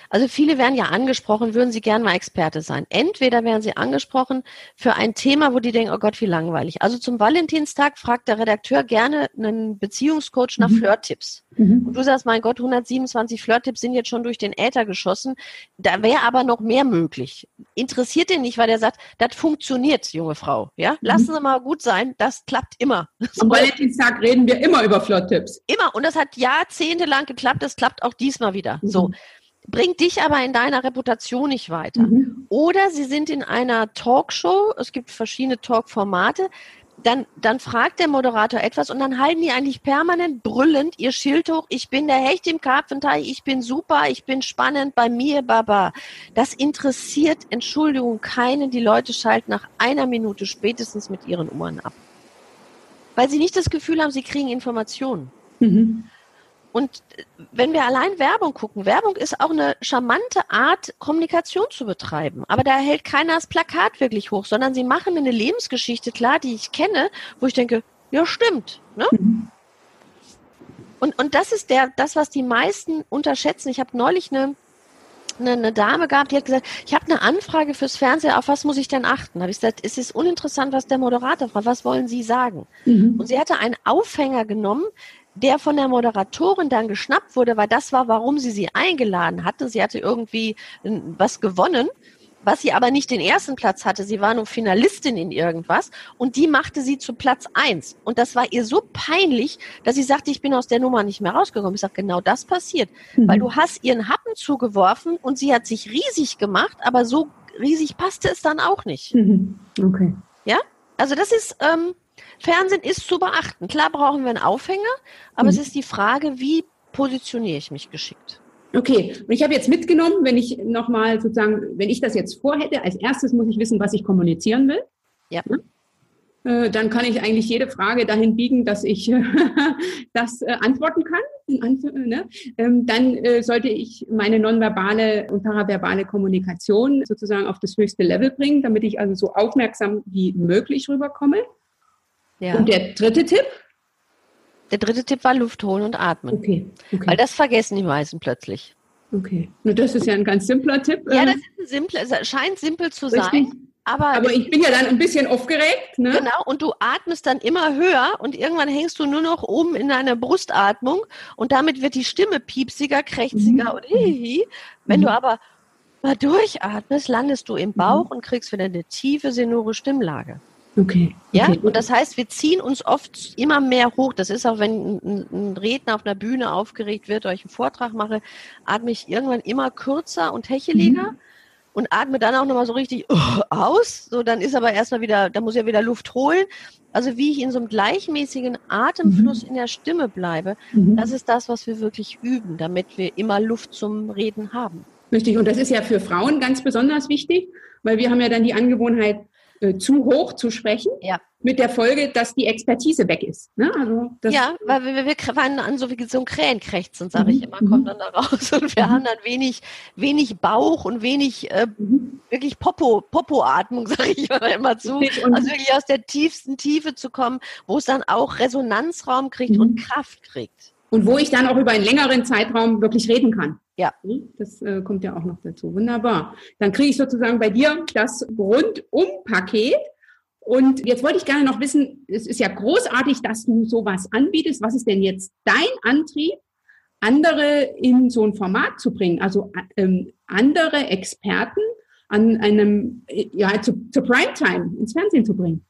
also viele werden ja angesprochen, würden sie gerne mal Experte sein. Entweder werden sie angesprochen für ein Thema, wo die denken, oh Gott, wie langweilig. Also zum Valentinstag fragt der Redakteur gerne einen Beziehungscoach nach Flirt-Tipps. Und du sagst, mein Gott, 127 Flirt-Tipps sind jetzt schon durch den Äther geschossen. Da wäre aber noch mehr möglich. Interessiert den nicht, weil der sagt, das funktioniert, junge Frau. Ja, lassen Sie mal gut sein, das klappt immer. Am Valentinstag reden wir immer über Flirt-Tipps. Immer. Und das hat jahrzehntelang geklappt. Das klappt auch diesmal wieder. So. Bringt dich aber in deiner Reputation nicht weiter. Oder sie sind in einer Talkshow. Es gibt verschiedene Talk-Formate. Dann fragt der Moderator etwas und dann halten die eigentlich permanent brüllend ihr Schild hoch. Ich bin der Hecht im Karpfenteich, ich bin super, ich bin spannend, bei mir, baba. Das interessiert, Entschuldigung, keinen. Die Leute schalten nach einer Minute spätestens mit ihren Ohren ab. Weil sie nicht das Gefühl haben, sie kriegen Informationen. Und wenn wir allein Werbung gucken, Werbung ist auch eine charmante Art, Kommunikation zu betreiben. Aber da hält keiner das Plakat wirklich hoch, sondern sie machen mir eine Lebensgeschichte klar, die ich kenne, wo ich denke, ja stimmt, ne? Mhm. Und das ist das, was die meisten unterschätzen. Ich habe neulich eine Dame gehabt, die hat gesagt, ich habe eine Anfrage fürs Fernsehen, auf was muss ich denn achten? Habe ich gesagt, es ist uninteressant, was der Moderator fragt, was wollen Sie sagen? Mhm. Und sie hatte einen Aufhänger genommen, der von der Moderatorin dann geschnappt wurde, weil das war, warum sie eingeladen hatte. Sie hatte irgendwie was gewonnen, was sie aber nicht den ersten Platz hatte. Sie war nur Finalistin in irgendwas und die machte sie zu Platz 1. Und das war ihr so peinlich, dass sie sagte, ich bin aus der Nummer nicht mehr rausgekommen. Ich sage, genau das passiert, weil du hast ihren Happen zugeworfen und sie hat sich riesig gemacht, aber so riesig passte es dann auch nicht. Mhm. Okay. Ja, also das ist... Fernsehen ist zu beachten. Klar brauchen wir einen Aufhänger, aber es ist die Frage, wie positioniere ich mich geschickt? Okay, und ich habe jetzt mitgenommen, wenn ich das jetzt vorhätte, als erstes muss ich wissen, was ich kommunizieren will. Ja. Dann kann ich eigentlich jede Frage dahin biegen, dass ich das antworten kann. Dann sollte ich meine nonverbale und paraverbale Kommunikation sozusagen auf das höchste Level bringen, damit ich also so aufmerksam wie möglich rüberkomme. Ja. Und der dritte Tipp? Der dritte Tipp war Luft holen und atmen. Okay. Weil das vergessen die meisten plötzlich. Okay. Und das ist ja ein ganz simpler Tipp. Ja, scheint simpel zu sein. Aber ich bin ja dann ein bisschen aufgeregt. Ne? Genau, und du atmest dann immer höher und irgendwann hängst du nur noch oben in deiner Brustatmung und damit wird die Stimme piepsiger, krächziger und hihi. Wenn du aber mal durchatmest, landest du im Bauch und kriegst wieder eine tiefe, sonore Stimmlage. Okay. Ja, okay. Und das heißt, wir ziehen uns oft immer mehr hoch. Das ist auch, wenn ein Redner auf einer Bühne aufgeregt wird oder ich einen Vortrag mache, atme ich irgendwann immer kürzer und hecheliger und atme dann auch nochmal so richtig aus. So, dann ist aber erstmal wieder, da muss ich ja wieder Luft holen. Also wie ich in so einem gleichmäßigen Atemfluss in der Stimme bleibe, das ist das, was wir wirklich üben, damit wir immer Luft zum Reden haben. Richtig. Und das ist ja für Frauen ganz besonders wichtig, weil wir haben ja dann die Angewohnheit, zu hoch zu sprechen, mit der Folge, dass die Expertise weg ist. Ne? Also das weil wir fangen an, so wie so ein Krähenkrächzen, sage ich immer, kommt dann da raus und wir haben dann wenig Bauch und wenig wirklich Popo-Atmung, sage ich immer zu. Also wirklich aus der tiefsten Tiefe zu kommen, wo es dann auch Resonanzraum kriegt und Kraft kriegt. Und wo ich dann auch über einen längeren Zeitraum wirklich reden kann. Ja. Das kommt ja auch noch dazu. Wunderbar. Dann kriege ich sozusagen bei dir das Rundum-Paket. Und jetzt wollte ich gerne noch wissen, es ist ja großartig, dass du sowas anbietest. Was ist denn jetzt dein Antrieb, andere in so ein Format zu bringen? Also andere Experten an einem, zu Primetime ins Fernsehen zu bringen?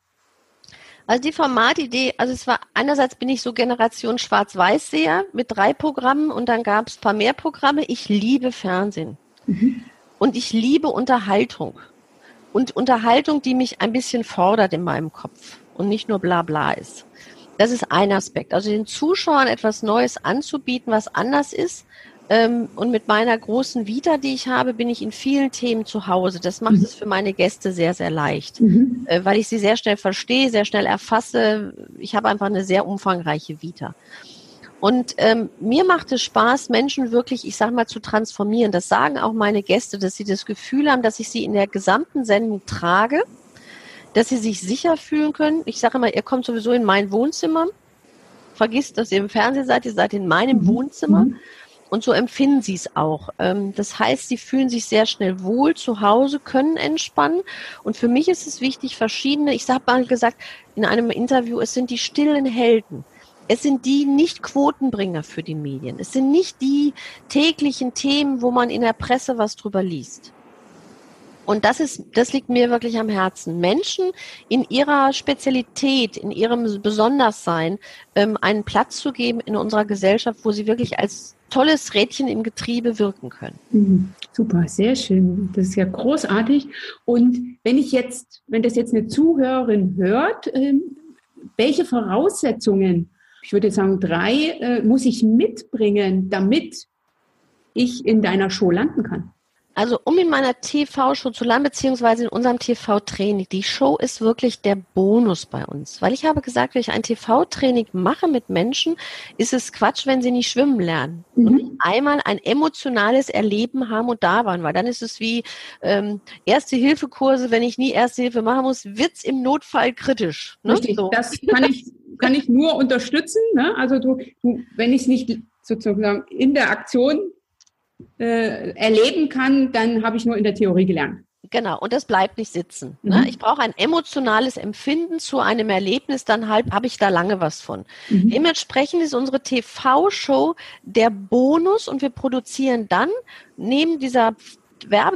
Also die Formatidee, also es war einerseits bin ich so Generation Schwarz-Weiß-Seher mit 3 Programmen und dann gab es ein paar mehr Programme. Ich liebe Fernsehen und ich liebe Unterhaltung und Unterhaltung, die mich ein bisschen fordert in meinem Kopf und nicht nur Blabla ist. Das ist ein Aspekt. Also den Zuschauern etwas Neues anzubieten, was anders ist. Und mit meiner großen Vita, die ich habe, bin ich in vielen Themen zu Hause. Das macht es für meine Gäste sehr, sehr leicht, weil ich sie sehr schnell verstehe, sehr schnell erfasse. Ich habe einfach eine sehr umfangreiche Vita. Und mir macht es Spaß, Menschen wirklich, ich sage mal, zu transformieren. Das sagen auch meine Gäste, dass sie das Gefühl haben, dass ich sie in der gesamten Sendung trage, dass sie sich sicher fühlen können. Ich sage immer, ihr kommt sowieso in mein Wohnzimmer. Vergisst, dass ihr im Fernsehen seid. Ihr seid in meinem Wohnzimmer. Und so empfinden sie es auch. Das heißt, sie fühlen sich sehr schnell wohl zu Hause, können entspannen. Und für mich ist es wichtig, ich habe mal gesagt in einem Interview, es sind die stillen Helden. Es sind die Nicht-Quotenbringer für die Medien. Es sind nicht die täglichen Themen, wo man in der Presse was drüber liest. Und das liegt mir wirklich am Herzen. Menschen in ihrer Spezialität, in ihrem Besonderssein, einen Platz zu geben in unserer Gesellschaft, wo sie wirklich als tolles Rädchen im Getriebe wirken können. Mhm, super, sehr schön. Das ist ja großartig. Und wenn das jetzt eine Zuhörerin hört, welche Voraussetzungen, ich würde sagen 3, muss ich mitbringen, damit ich in deiner Show landen kann? Also in meiner TV-Show zu landen, beziehungsweise in unserem TV-Training. Die Show ist wirklich der Bonus bei uns. Weil ich habe gesagt, wenn ich ein TV-Training mache mit Menschen, ist es Quatsch, wenn sie nicht schwimmen lernen. Mhm. Und einmal ein emotionales Erleben haben und da waren. Weil dann ist es wie Erste-Hilfe-Kurse, wenn ich nie Erste-Hilfe machen muss, wird's im Notfall kritisch. Ne? Richtig, so. Das kann ich nur unterstützen. Ne? Also du, wenn ich es nicht sozusagen in der Aktion erleben kann, dann habe ich nur in der Theorie gelernt. Genau, und das bleibt nicht sitzen. Ne? Mhm. Ich brauche ein emotionales Empfinden zu einem Erlebnis, dann halt habe ich da lange was von. Mhm. Dementsprechend ist unsere TV-Show der Bonus und wir produzieren dann neben dieser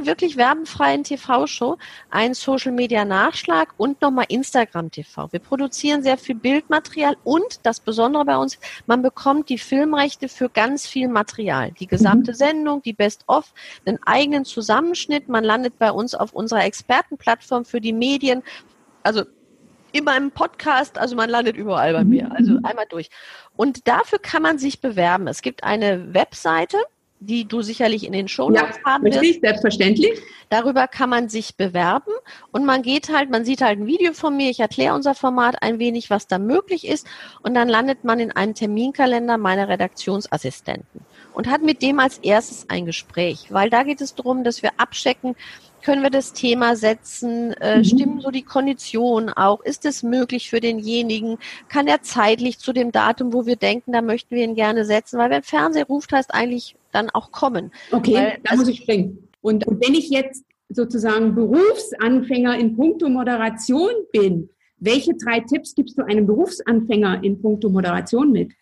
wirklich werbenfreien TV-Show einen Social-Media-Nachschlag und nochmal Instagram-TV. Wir produzieren sehr viel Bildmaterial und das Besondere bei uns, man bekommt die Filmrechte für ganz viel Material. Die gesamte Sendung, die Best-of, einen eigenen Zusammenschnitt. Man landet bei uns auf unserer Expertenplattform für die Medien, also immer im Podcast, also man landet überall bei mir, also einmal durch. Und dafür kann man sich bewerben. Es gibt eine Webseite, die du sicherlich in den Shownotes haben wirst. Richtig, selbstverständlich. Darüber kann man sich bewerben und man sieht halt ein Video von mir, ich erkläre unser Format ein wenig, was da möglich ist und dann landet man in einem Terminkalender meiner Redaktionsassistenten und hat mit dem als erstes ein Gespräch, weil da geht es darum, dass wir abchecken, können wir das Thema setzen, stimmen so die Konditionen auch, ist es möglich für denjenigen, kann er zeitlich zu dem Datum, wo wir denken, da möchten wir ihn gerne setzen, weil wenn Fernseher ruft, heißt eigentlich dann auch kommen. Okay, weil, da muss ich springen. Und wenn ich jetzt sozusagen Berufsanfänger in puncto Moderation bin, welche 3 Tipps gibst du einem Berufsanfänger in puncto Moderation mit?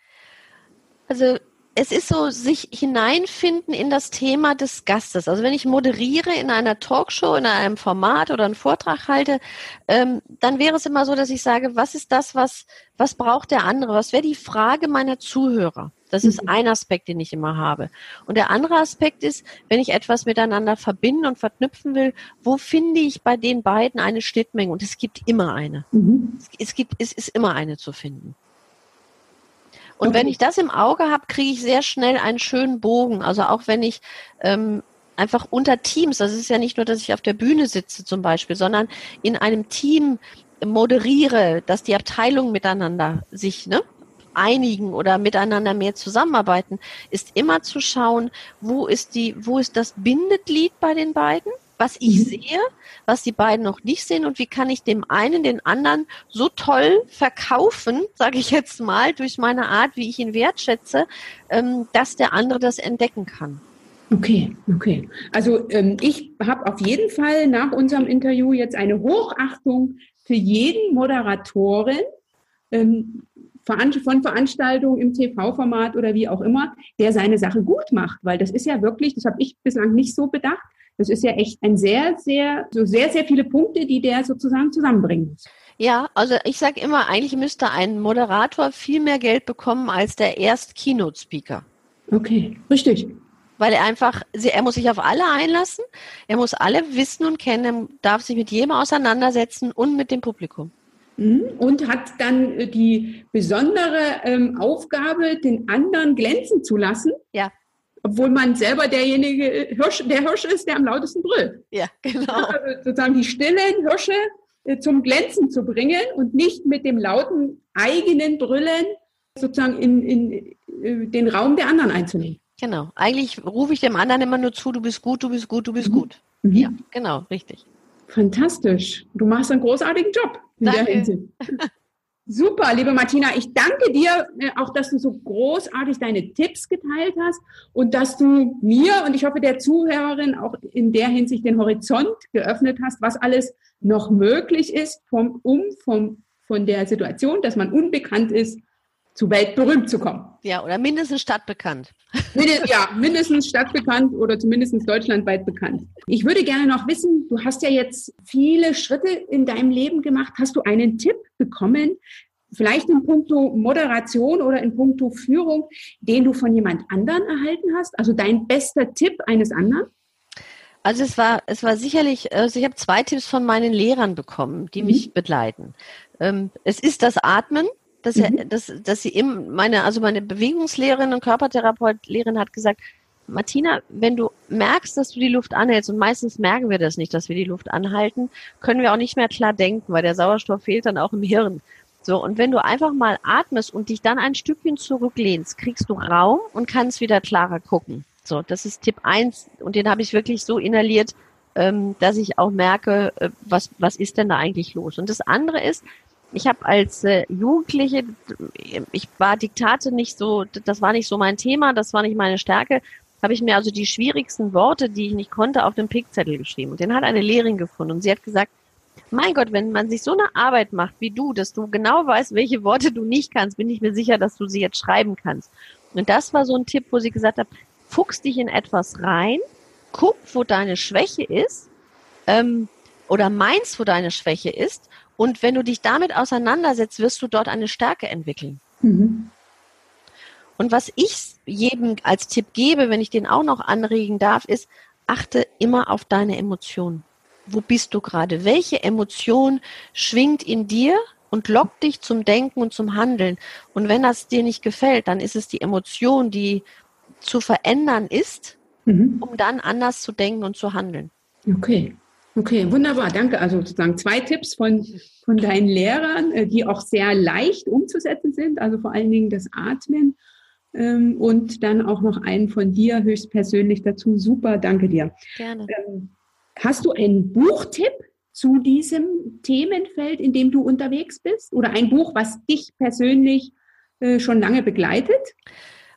Also es ist so, sich hineinfinden in das Thema des Gastes. Also wenn ich moderiere in einer Talkshow, in einem Format oder einen Vortrag halte, dann wäre es immer so, dass ich sage, was ist das, was braucht der andere? Was wäre die Frage meiner Zuhörer? Das ist ein Aspekt, den ich immer habe. Und der andere Aspekt ist, wenn ich etwas miteinander verbinden und verknüpfen will, wo finde ich bei den beiden eine Schnittmenge? Und es gibt immer eine. Mhm. Es ist immer eine zu finden. Und wenn ich das im Auge habe, kriege ich sehr schnell einen schönen Bogen. Also auch wenn ich einfach unter Teams, das ist ja nicht nur, dass ich auf der Bühne sitze zum Beispiel, sondern in einem Team moderiere, dass die Abteilungen miteinander sich einigen oder miteinander mehr zusammenarbeiten, ist immer zu schauen, wo ist das Bindeglied bei den beiden, was ich sehe, was die beiden noch nicht sehen und wie kann ich dem einen den anderen so toll verkaufen, sage ich jetzt mal, durch meine Art, wie ich ihn wertschätze, dass der andere das entdecken kann. Okay. Also ich habe auf jeden Fall nach unserem Interview jetzt eine Hochachtung für jeden Moderatorin von Veranstaltungen im TV-Format oder wie auch immer, der seine Sache gut macht, weil das ist ja wirklich, das habe ich bislang nicht so bedacht, das ist ja echt sehr, sehr viele Punkte, die der sozusagen zusammenbringen muss. Ja, also ich sage immer, eigentlich müsste ein Moderator viel mehr Geld bekommen als der Erst-Keynote-Speaker. Okay, richtig. Weil er muss sich auf alle einlassen, er muss alle wissen und kennen, er darf sich mit jedem auseinandersetzen und mit dem Publikum. Und hat dann die besondere Aufgabe, den anderen glänzen zu lassen. Ja. Obwohl man selber der Hirsch ist, der am lautesten brüllt. Ja, genau. Also sozusagen die stillen Hirsche zum Glänzen zu bringen und nicht mit dem lauten eigenen Brüllen sozusagen in den Raum der anderen einzunehmen. Genau. Eigentlich rufe ich dem anderen immer nur zu, du bist gut, du bist gut, du bist gut. Mhm. Ja, genau, richtig. Fantastisch. Du machst einen großartigen Job in der Hinsicht. Super, liebe Martina, ich danke dir auch, dass du so großartig deine Tipps geteilt hast und dass du mir und ich hoffe der Zuhörerin auch in der Hinsicht den Horizont geöffnet hast, was alles noch möglich ist, von der Situation, dass man unbekannt ist, zu weltberühmt zu kommen. Ja, oder mindestens stadtbekannt. Ja, mindestens stadtbekannt oder zumindest deutschlandweit bekannt. Ich würde gerne noch wissen, du hast ja jetzt viele Schritte in deinem Leben gemacht. Hast du einen Tipp bekommen, vielleicht in puncto Moderation oder in puncto Führung, den du von jemand anderen erhalten hast? Also dein bester Tipp eines anderen? Also es war sicherlich, also ich habe 2 Tipps von meinen Lehrern bekommen, die mich begleiten. Es ist das Atmen. Dass sie meine Bewegungslehrerin und Körpertherapeutlehrerin hat gesagt, Martina, wenn du merkst, dass du die Luft anhältst, und meistens merken wir das nicht, dass wir die Luft anhalten, können wir auch nicht mehr klar denken, weil der Sauerstoff fehlt dann auch im Hirn. So, und wenn du einfach mal atmest und dich dann ein Stückchen zurücklehnst, kriegst du Raum und kannst wieder klarer gucken. So, das ist Tipp 1 und den habe ich wirklich so inhaliert, dass ich auch merke, was ist denn da eigentlich los? Und das andere ist, ich habe als Jugendliche, ich war Diktate nicht so, das war nicht so mein Thema, das war nicht meine Stärke, habe ich mir also die schwierigsten Worte, die ich nicht konnte, auf den Pickzettel geschrieben. Und den hat eine Lehrerin gefunden und sie hat gesagt, mein Gott, wenn man sich so eine Arbeit macht wie du, dass du genau weißt, welche Worte du nicht kannst, bin ich mir sicher, dass du sie jetzt schreiben kannst. Und das war so ein Tipp, wo sie gesagt hat, fuchs dich in etwas rein, guck, wo deine Schwäche ist, oder meinst, wo deine Schwäche ist. Und wenn du dich damit auseinandersetzt, wirst du dort eine Stärke entwickeln. Mhm. Und was ich jedem als Tipp gebe, wenn ich den auch noch anregen darf, ist, achte immer auf deine Emotionen. Wo bist du gerade? Welche Emotion schwingt in dir und lockt dich zum Denken und zum Handeln? Und wenn das dir nicht gefällt, dann ist es die Emotion, die zu verändern ist, um dann anders zu denken und zu handeln. Okay, wunderbar, danke. Also sozusagen 2 Tipps von deinen Lehrern, die auch sehr leicht umzusetzen sind, also vor allen Dingen das Atmen und dann auch noch einen von dir höchstpersönlich dazu. Super, danke dir. Gerne. Hast du einen Buchtipp zu diesem Themenfeld, in dem du unterwegs bist? Oder ein Buch, was dich persönlich schon lange begleitet?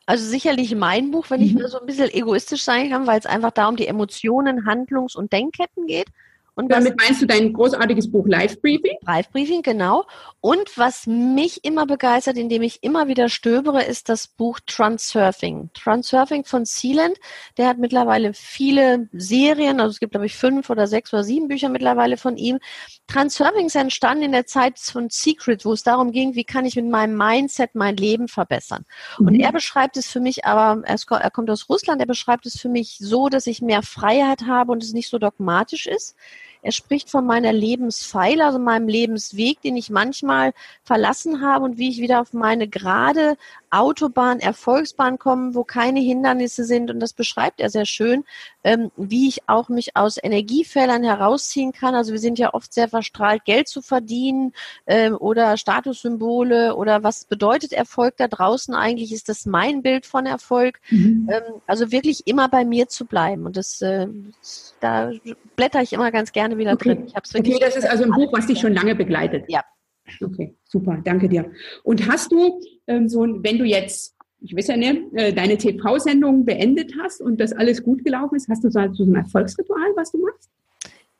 Also sicherlich mein Buch, wenn ich nur so ein bisschen egoistisch sein kann, weil es einfach da um die Emotionen, Handlungs- und Denkketten geht. Und damit meinst du dein großartiges Buch Live-Briefing? Live-Briefing, genau. Und was mich immer begeistert, indem ich immer wieder stöbere, ist das Buch Transurfing. Transurfing von Sealand. Der hat mittlerweile viele Serien, also es gibt, glaube ich, 5 oder 6 oder 7 Bücher mittlerweile von ihm. Transurfing ist entstanden in der Zeit von Secret, wo es darum ging, wie kann ich mit meinem Mindset mein Leben verbessern. Mhm. Und er beschreibt es für mich, aber er kommt aus Russland, er beschreibt es für mich so, dass ich mehr Freiheit habe und es nicht so dogmatisch ist. Er spricht von meiner Lebenspfeile, also meinem Lebensweg, den ich manchmal verlassen habe und wie ich wieder auf meine gerade Autobahn, Erfolgsbahn komme, wo keine Hindernisse sind. Und das beschreibt er sehr schön, wie ich auch mich aus Energiefällen herausziehen kann. Also wir sind ja oft sehr verstrahlt, Geld zu verdienen oder Statussymbole oder was bedeutet Erfolg da draußen eigentlich? Ist das mein Bild von Erfolg? Mhm. Also wirklich immer bei mir zu bleiben. Und das da blätter ich immer ganz gerne wieder drin. Ich hab's wirklich das ist also ein Buch, was dich schon lange begleitet. Ja. Okay, super, danke dir. Und hast du wenn du jetzt, ich weiß ja nicht, deine TV-Sendung beendet hast und das alles gut gelaufen ist, hast du so ein Erfolgsritual, was du machst?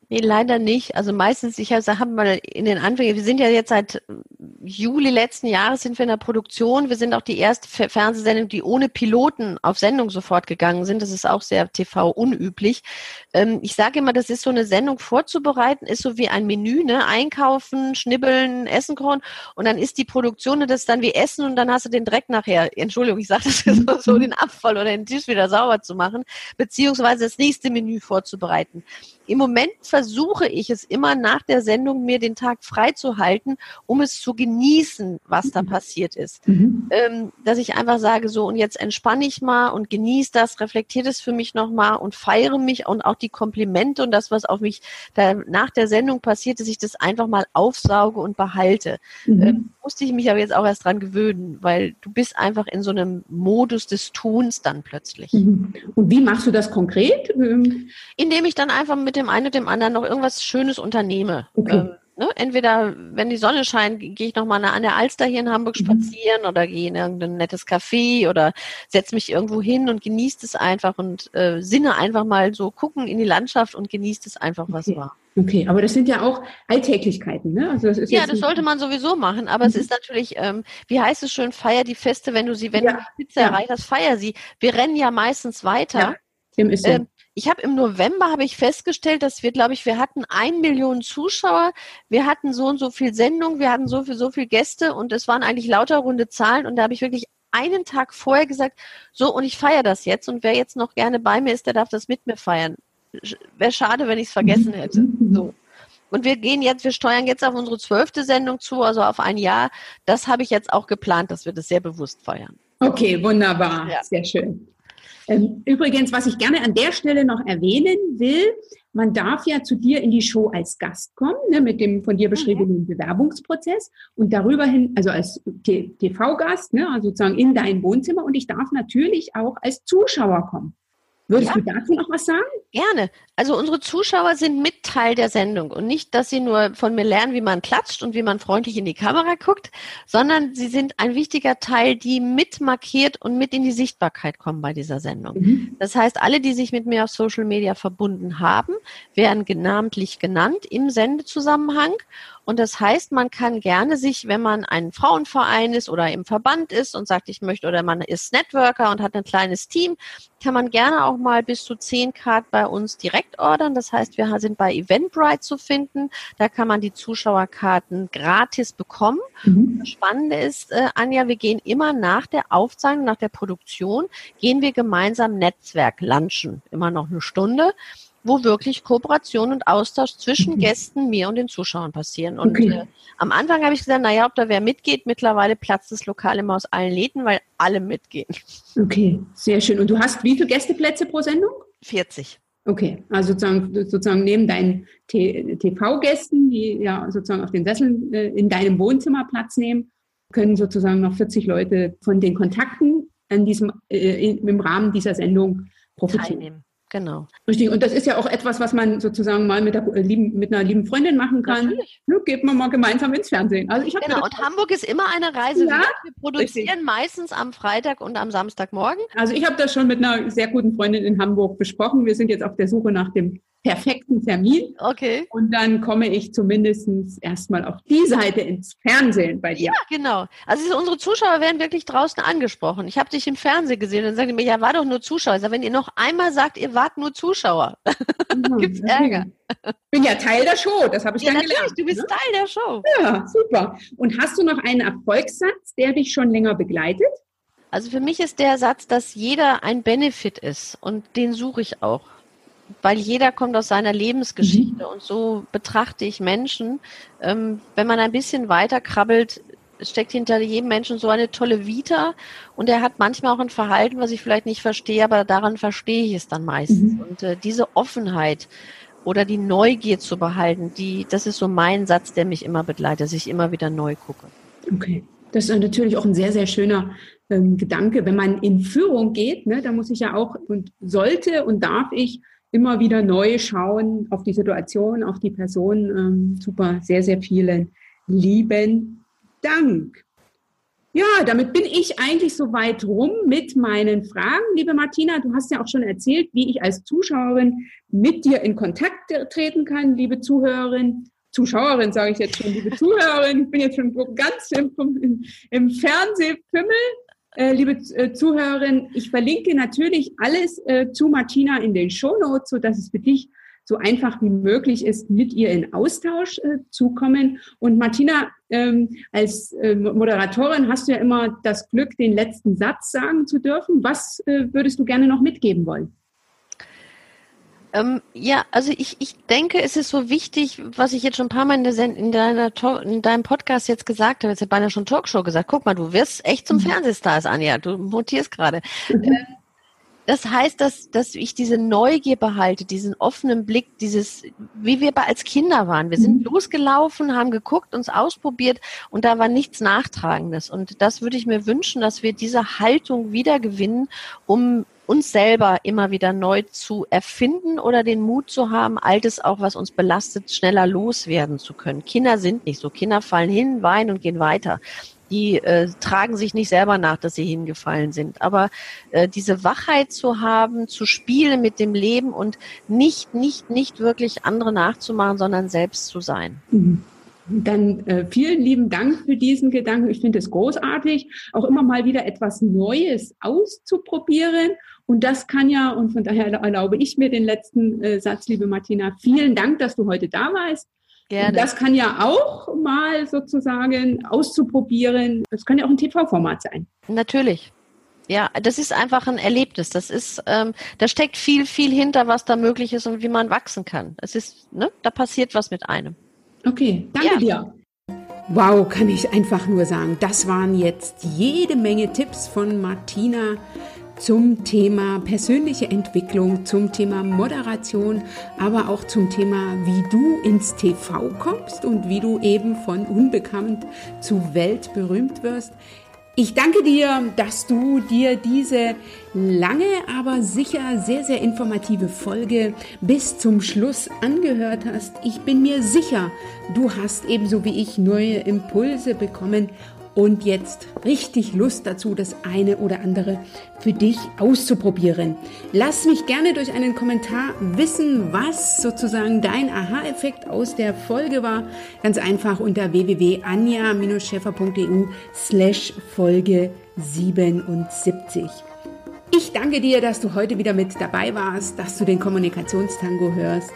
Nee, leider nicht. Also meistens, ich habe mal in den Anfängen, wir sind ja jetzt seit Juli letzten Jahres sind wir in der Produktion. Wir sind auch die erste Fernsehsendung, die ohne Piloten auf Sendung sofort gegangen sind. Das ist auch sehr TV-unüblich. Ich sage immer, das ist so eine Sendung vorzubereiten, ist so wie ein Menü, ne? Einkaufen, schnibbeln, Essen kochen. Und dann ist die Produktion, das ist dann wie Essen und dann hast du den Dreck nachher. Entschuldigung, ich sage das jetzt so, den Abfall oder den Tisch wieder sauber zu machen, beziehungsweise das nächste Menü vorzubereiten. Im Moment versuche ich es immer nach der Sendung, mir den Tag frei zu halten, um es zu genießen, was da passiert ist. Mhm. Dass ich einfach sage, so und jetzt entspanne ich mal und genieße das, reflektiere das für mich nochmal und feiere mich und auch die Komplimente und das, was auf mich da nach der Sendung passiert, dass ich das einfach mal aufsauge und behalte. Mhm. Musste ich mich aber jetzt auch erst dran gewöhnen, weil du bist einfach in so einem Modus des Tuns dann plötzlich. Mhm. Und wie machst du das konkret? Indem ich dann einfach mit dem einen und dem anderen noch irgendwas Schönes unternehme. Okay. Entweder, wenn die Sonne scheint, gehe ich nochmal an der Alster hier in Hamburg spazieren oder gehe in irgendein nettes Café oder setze mich irgendwo hin und genieße es einfach und sinne einfach mal so, gucken in die Landschaft und genieße es einfach, was war. Okay, aber das sind ja auch Alltäglichkeiten, ne? Also das ist ja, das sollte man sowieso machen, aber es ist natürlich, wie heißt es schön, feier die Feste, wenn du die Spitze erreicht hast, feier sie. Wir rennen ja meistens weiter. Ja, dem ist so. Ich habe im November festgestellt, dass wir, glaube ich, wir hatten 1 Million Zuschauer, wir hatten so und so viel Sendung, wir hatten so viel Gäste und es waren eigentlich lauter runde Zahlen und da habe ich wirklich einen Tag vorher gesagt, so und ich feiere das jetzt und wer jetzt noch gerne bei mir ist, der darf das mit mir feiern. Wäre schade, wenn ich es vergessen hätte. So. Und wir steuern jetzt auf unsere 12. Sendung zu, also auf ein Jahr. Das habe ich jetzt auch geplant, dass wir das sehr bewusst feiern. Okay, wunderbar, ja. Sehr schön. Übrigens, was ich gerne an der Stelle noch erwähnen will, man darf ja zu dir in die Show als Gast kommen, ne, mit dem von dir beschriebenen Bewerbungsprozess und darüber hin, also als TV-Gast, ne, also sozusagen in dein Wohnzimmer, und ich darf natürlich auch als Zuschauer kommen. Würdest du dazu noch was sagen? Gerne. Also unsere Zuschauer sind mit Teil der Sendung und nicht, dass sie nur von mir lernen, wie man klatscht und wie man freundlich in die Kamera guckt, sondern sie sind ein wichtiger Teil, die mit markiert und mit in die Sichtbarkeit kommen bei dieser Sendung. Mhm. Das heißt, alle, die sich mit mir auf Social Media verbunden haben, werden namentlich genannt im Sendezusammenhang. Und das heißt, man kann gerne sich, wenn man ein Frauenverein ist oder im Verband ist und sagt, ich möchte, oder man ist Networker und hat ein kleines Team, kann man gerne auch mal bis zu 10 Karten bei uns direkt ordern. Das heißt, wir sind bei Eventbrite zu finden. Da kann man die Zuschauerkarten gratis bekommen. Mhm. Das Spannende ist, Anja, wir gehen immer nach der Aufzeichnung, nach der Produktion, gehen wir gemeinsam Netzwerk lunchen. Immer noch eine Stunde, wo wirklich Kooperation und Austausch zwischen Gästen, mir und den Zuschauern passieren. Und am Anfang habe ich gesagt, naja, ob da wer mitgeht, mittlerweile platzt das Lokal immer aus allen Läden, weil alle mitgehen. Okay, sehr schön. Und du hast wie viele Gästeplätze pro Sendung? 40. Okay, also sozusagen neben deinen TV-Gästen, die ja sozusagen auf den Sesseln in deinem Wohnzimmer Platz nehmen, können sozusagen noch 40 Leute von den Kontakten an diesem, im Rahmen dieser Sendung profitieren. Teilnehmen. Genau. Richtig, und das ist ja auch etwas, was man sozusagen mal mit einer lieben Freundin machen kann. Natürlich. Ne, geht man mal gemeinsam ins Fernsehen. Also genau, und Hamburg ist immer eine Reise wert. Wir produzieren meistens am Freitag und am Samstagmorgen. Also ich habe das schon mit einer sehr guten Freundin in Hamburg besprochen. Wir sind jetzt auf der Suche nach dem perfekten Termin. Okay. Und dann komme ich zumindest erstmal auf die Seite ins Fernsehen bei dir. Ja, genau. Also unsere Zuschauer werden wirklich draußen angesprochen. Ich habe dich im Fernsehen gesehen und sagen mir, ja, war doch nur Zuschauer. Also wenn ihr noch einmal sagt, ihr wart nur Zuschauer, gibt's Ärger. Ich bin ja Teil der Show, das habe ich dann gelernt. Du bist Teil der Show. Ja, super. Und hast du noch einen Erfolgssatz, der dich schon länger begleitet? Also für mich ist der Satz, dass jeder ein Benefit ist, und den suche ich auch. Weil jeder kommt aus seiner Lebensgeschichte und so betrachte ich Menschen. Wenn man ein bisschen weiter krabbelt, steckt hinter jedem Menschen so eine tolle Vita, und er hat manchmal auch ein Verhalten, was ich vielleicht nicht verstehe, aber daran verstehe ich es dann meistens. Und diese Offenheit oder die Neugier zu behalten, das ist so mein Satz, der mich immer begleitet, dass ich immer wieder neu gucke. Okay, das ist natürlich auch ein sehr, sehr schöner Gedanke. Wenn man in Führung geht, ne, da muss ich ja auch und sollte und darf ich immer wieder neu schauen auf die Situation, auf die Person. Super, sehr, sehr vielen lieben Dank. Ja, damit bin ich eigentlich so weit rum mit meinen Fragen. Liebe Martina, du hast ja auch schon erzählt, wie ich als Zuschauerin mit dir in Kontakt treten kann, liebe Zuschauerin, sage ich jetzt schon, liebe Zuhörerin. Ich bin jetzt schon ganz im Fernsehpimmel. Liebe Zuhörerin, ich verlinke natürlich alles zu Martina in den Shownotes, sodass es für dich so einfach wie möglich ist, mit ihr in Austausch zu kommen. Und Martina, als Moderatorin hast du ja immer das Glück, den letzten Satz sagen zu dürfen. Was würdest du gerne noch mitgeben wollen? Ja, also ich denke, es ist so wichtig, was ich jetzt schon ein paar Mal in deinem Podcast jetzt gesagt habe, jetzt hat beinahe schon Talkshow gesagt, guck mal, du wirst echt zum Fernsehstar, Anja, du mutierst gerade. Das heißt, dass ich diese Neugier behalte, diesen offenen Blick, wie wir als Kinder waren. Wir sind losgelaufen, haben geguckt, uns ausprobiert, und da war nichts Nachtragendes. Und das würde ich mir wünschen, dass wir diese Haltung wiedergewinnen, um uns selber immer wieder neu zu erfinden oder den Mut zu haben, Altes auch, was uns belastet, schneller loswerden zu können. Kinder sind nicht so. Kinder fallen hin, weinen und gehen weiter. Die tragen sich nicht selber nach, dass sie hingefallen sind. Aber diese Wachheit zu haben, zu spielen mit dem Leben und nicht wirklich andere nachzumachen, sondern selbst zu sein. Mhm. Dann vielen lieben Dank für diesen Gedanken. Ich finde es großartig, auch immer mal wieder etwas Neues auszuprobieren. Und das kann ja, und von daher erlaube ich mir den letzten Satz, liebe Martina. Vielen Dank, dass du heute da warst. Gerne. Und das kann ja auch mal sozusagen auszuprobieren. Das kann ja auch ein TV-Format sein. Natürlich. Ja, das ist einfach ein Erlebnis. Das ist, da steckt viel, viel hinter, was da möglich ist und wie man wachsen kann. Es ist, ne, da passiert was mit einem. Okay, danke dir. Wow, kann ich einfach nur sagen, das waren jetzt jede Menge Tipps von Martina, zum Thema persönliche Entwicklung, zum Thema Moderation, aber auch zum Thema, wie du ins TV kommst und wie du eben von unbekannt zu weltberühmt wirst. Ich danke dir, dass du dir diese lange, aber sicher sehr, sehr informative Folge bis zum Schluss angehört hast. Ich bin mir sicher, du hast ebenso wie ich neue Impulse bekommen und jetzt richtig Lust dazu, das eine oder andere für dich auszuprobieren. Lass mich gerne durch einen Kommentar wissen, was sozusagen dein Aha-Effekt aus der Folge war. Ganz einfach unter www.anja-schäfer.eu/Folge77. Ich danke dir, dass du heute wieder mit dabei warst, dass du den Kommunikationstango hörst.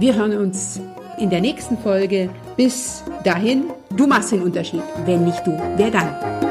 Wir hören uns in der nächsten Folge. Bis dahin, du machst den Unterschied. Wenn nicht du, wer dann?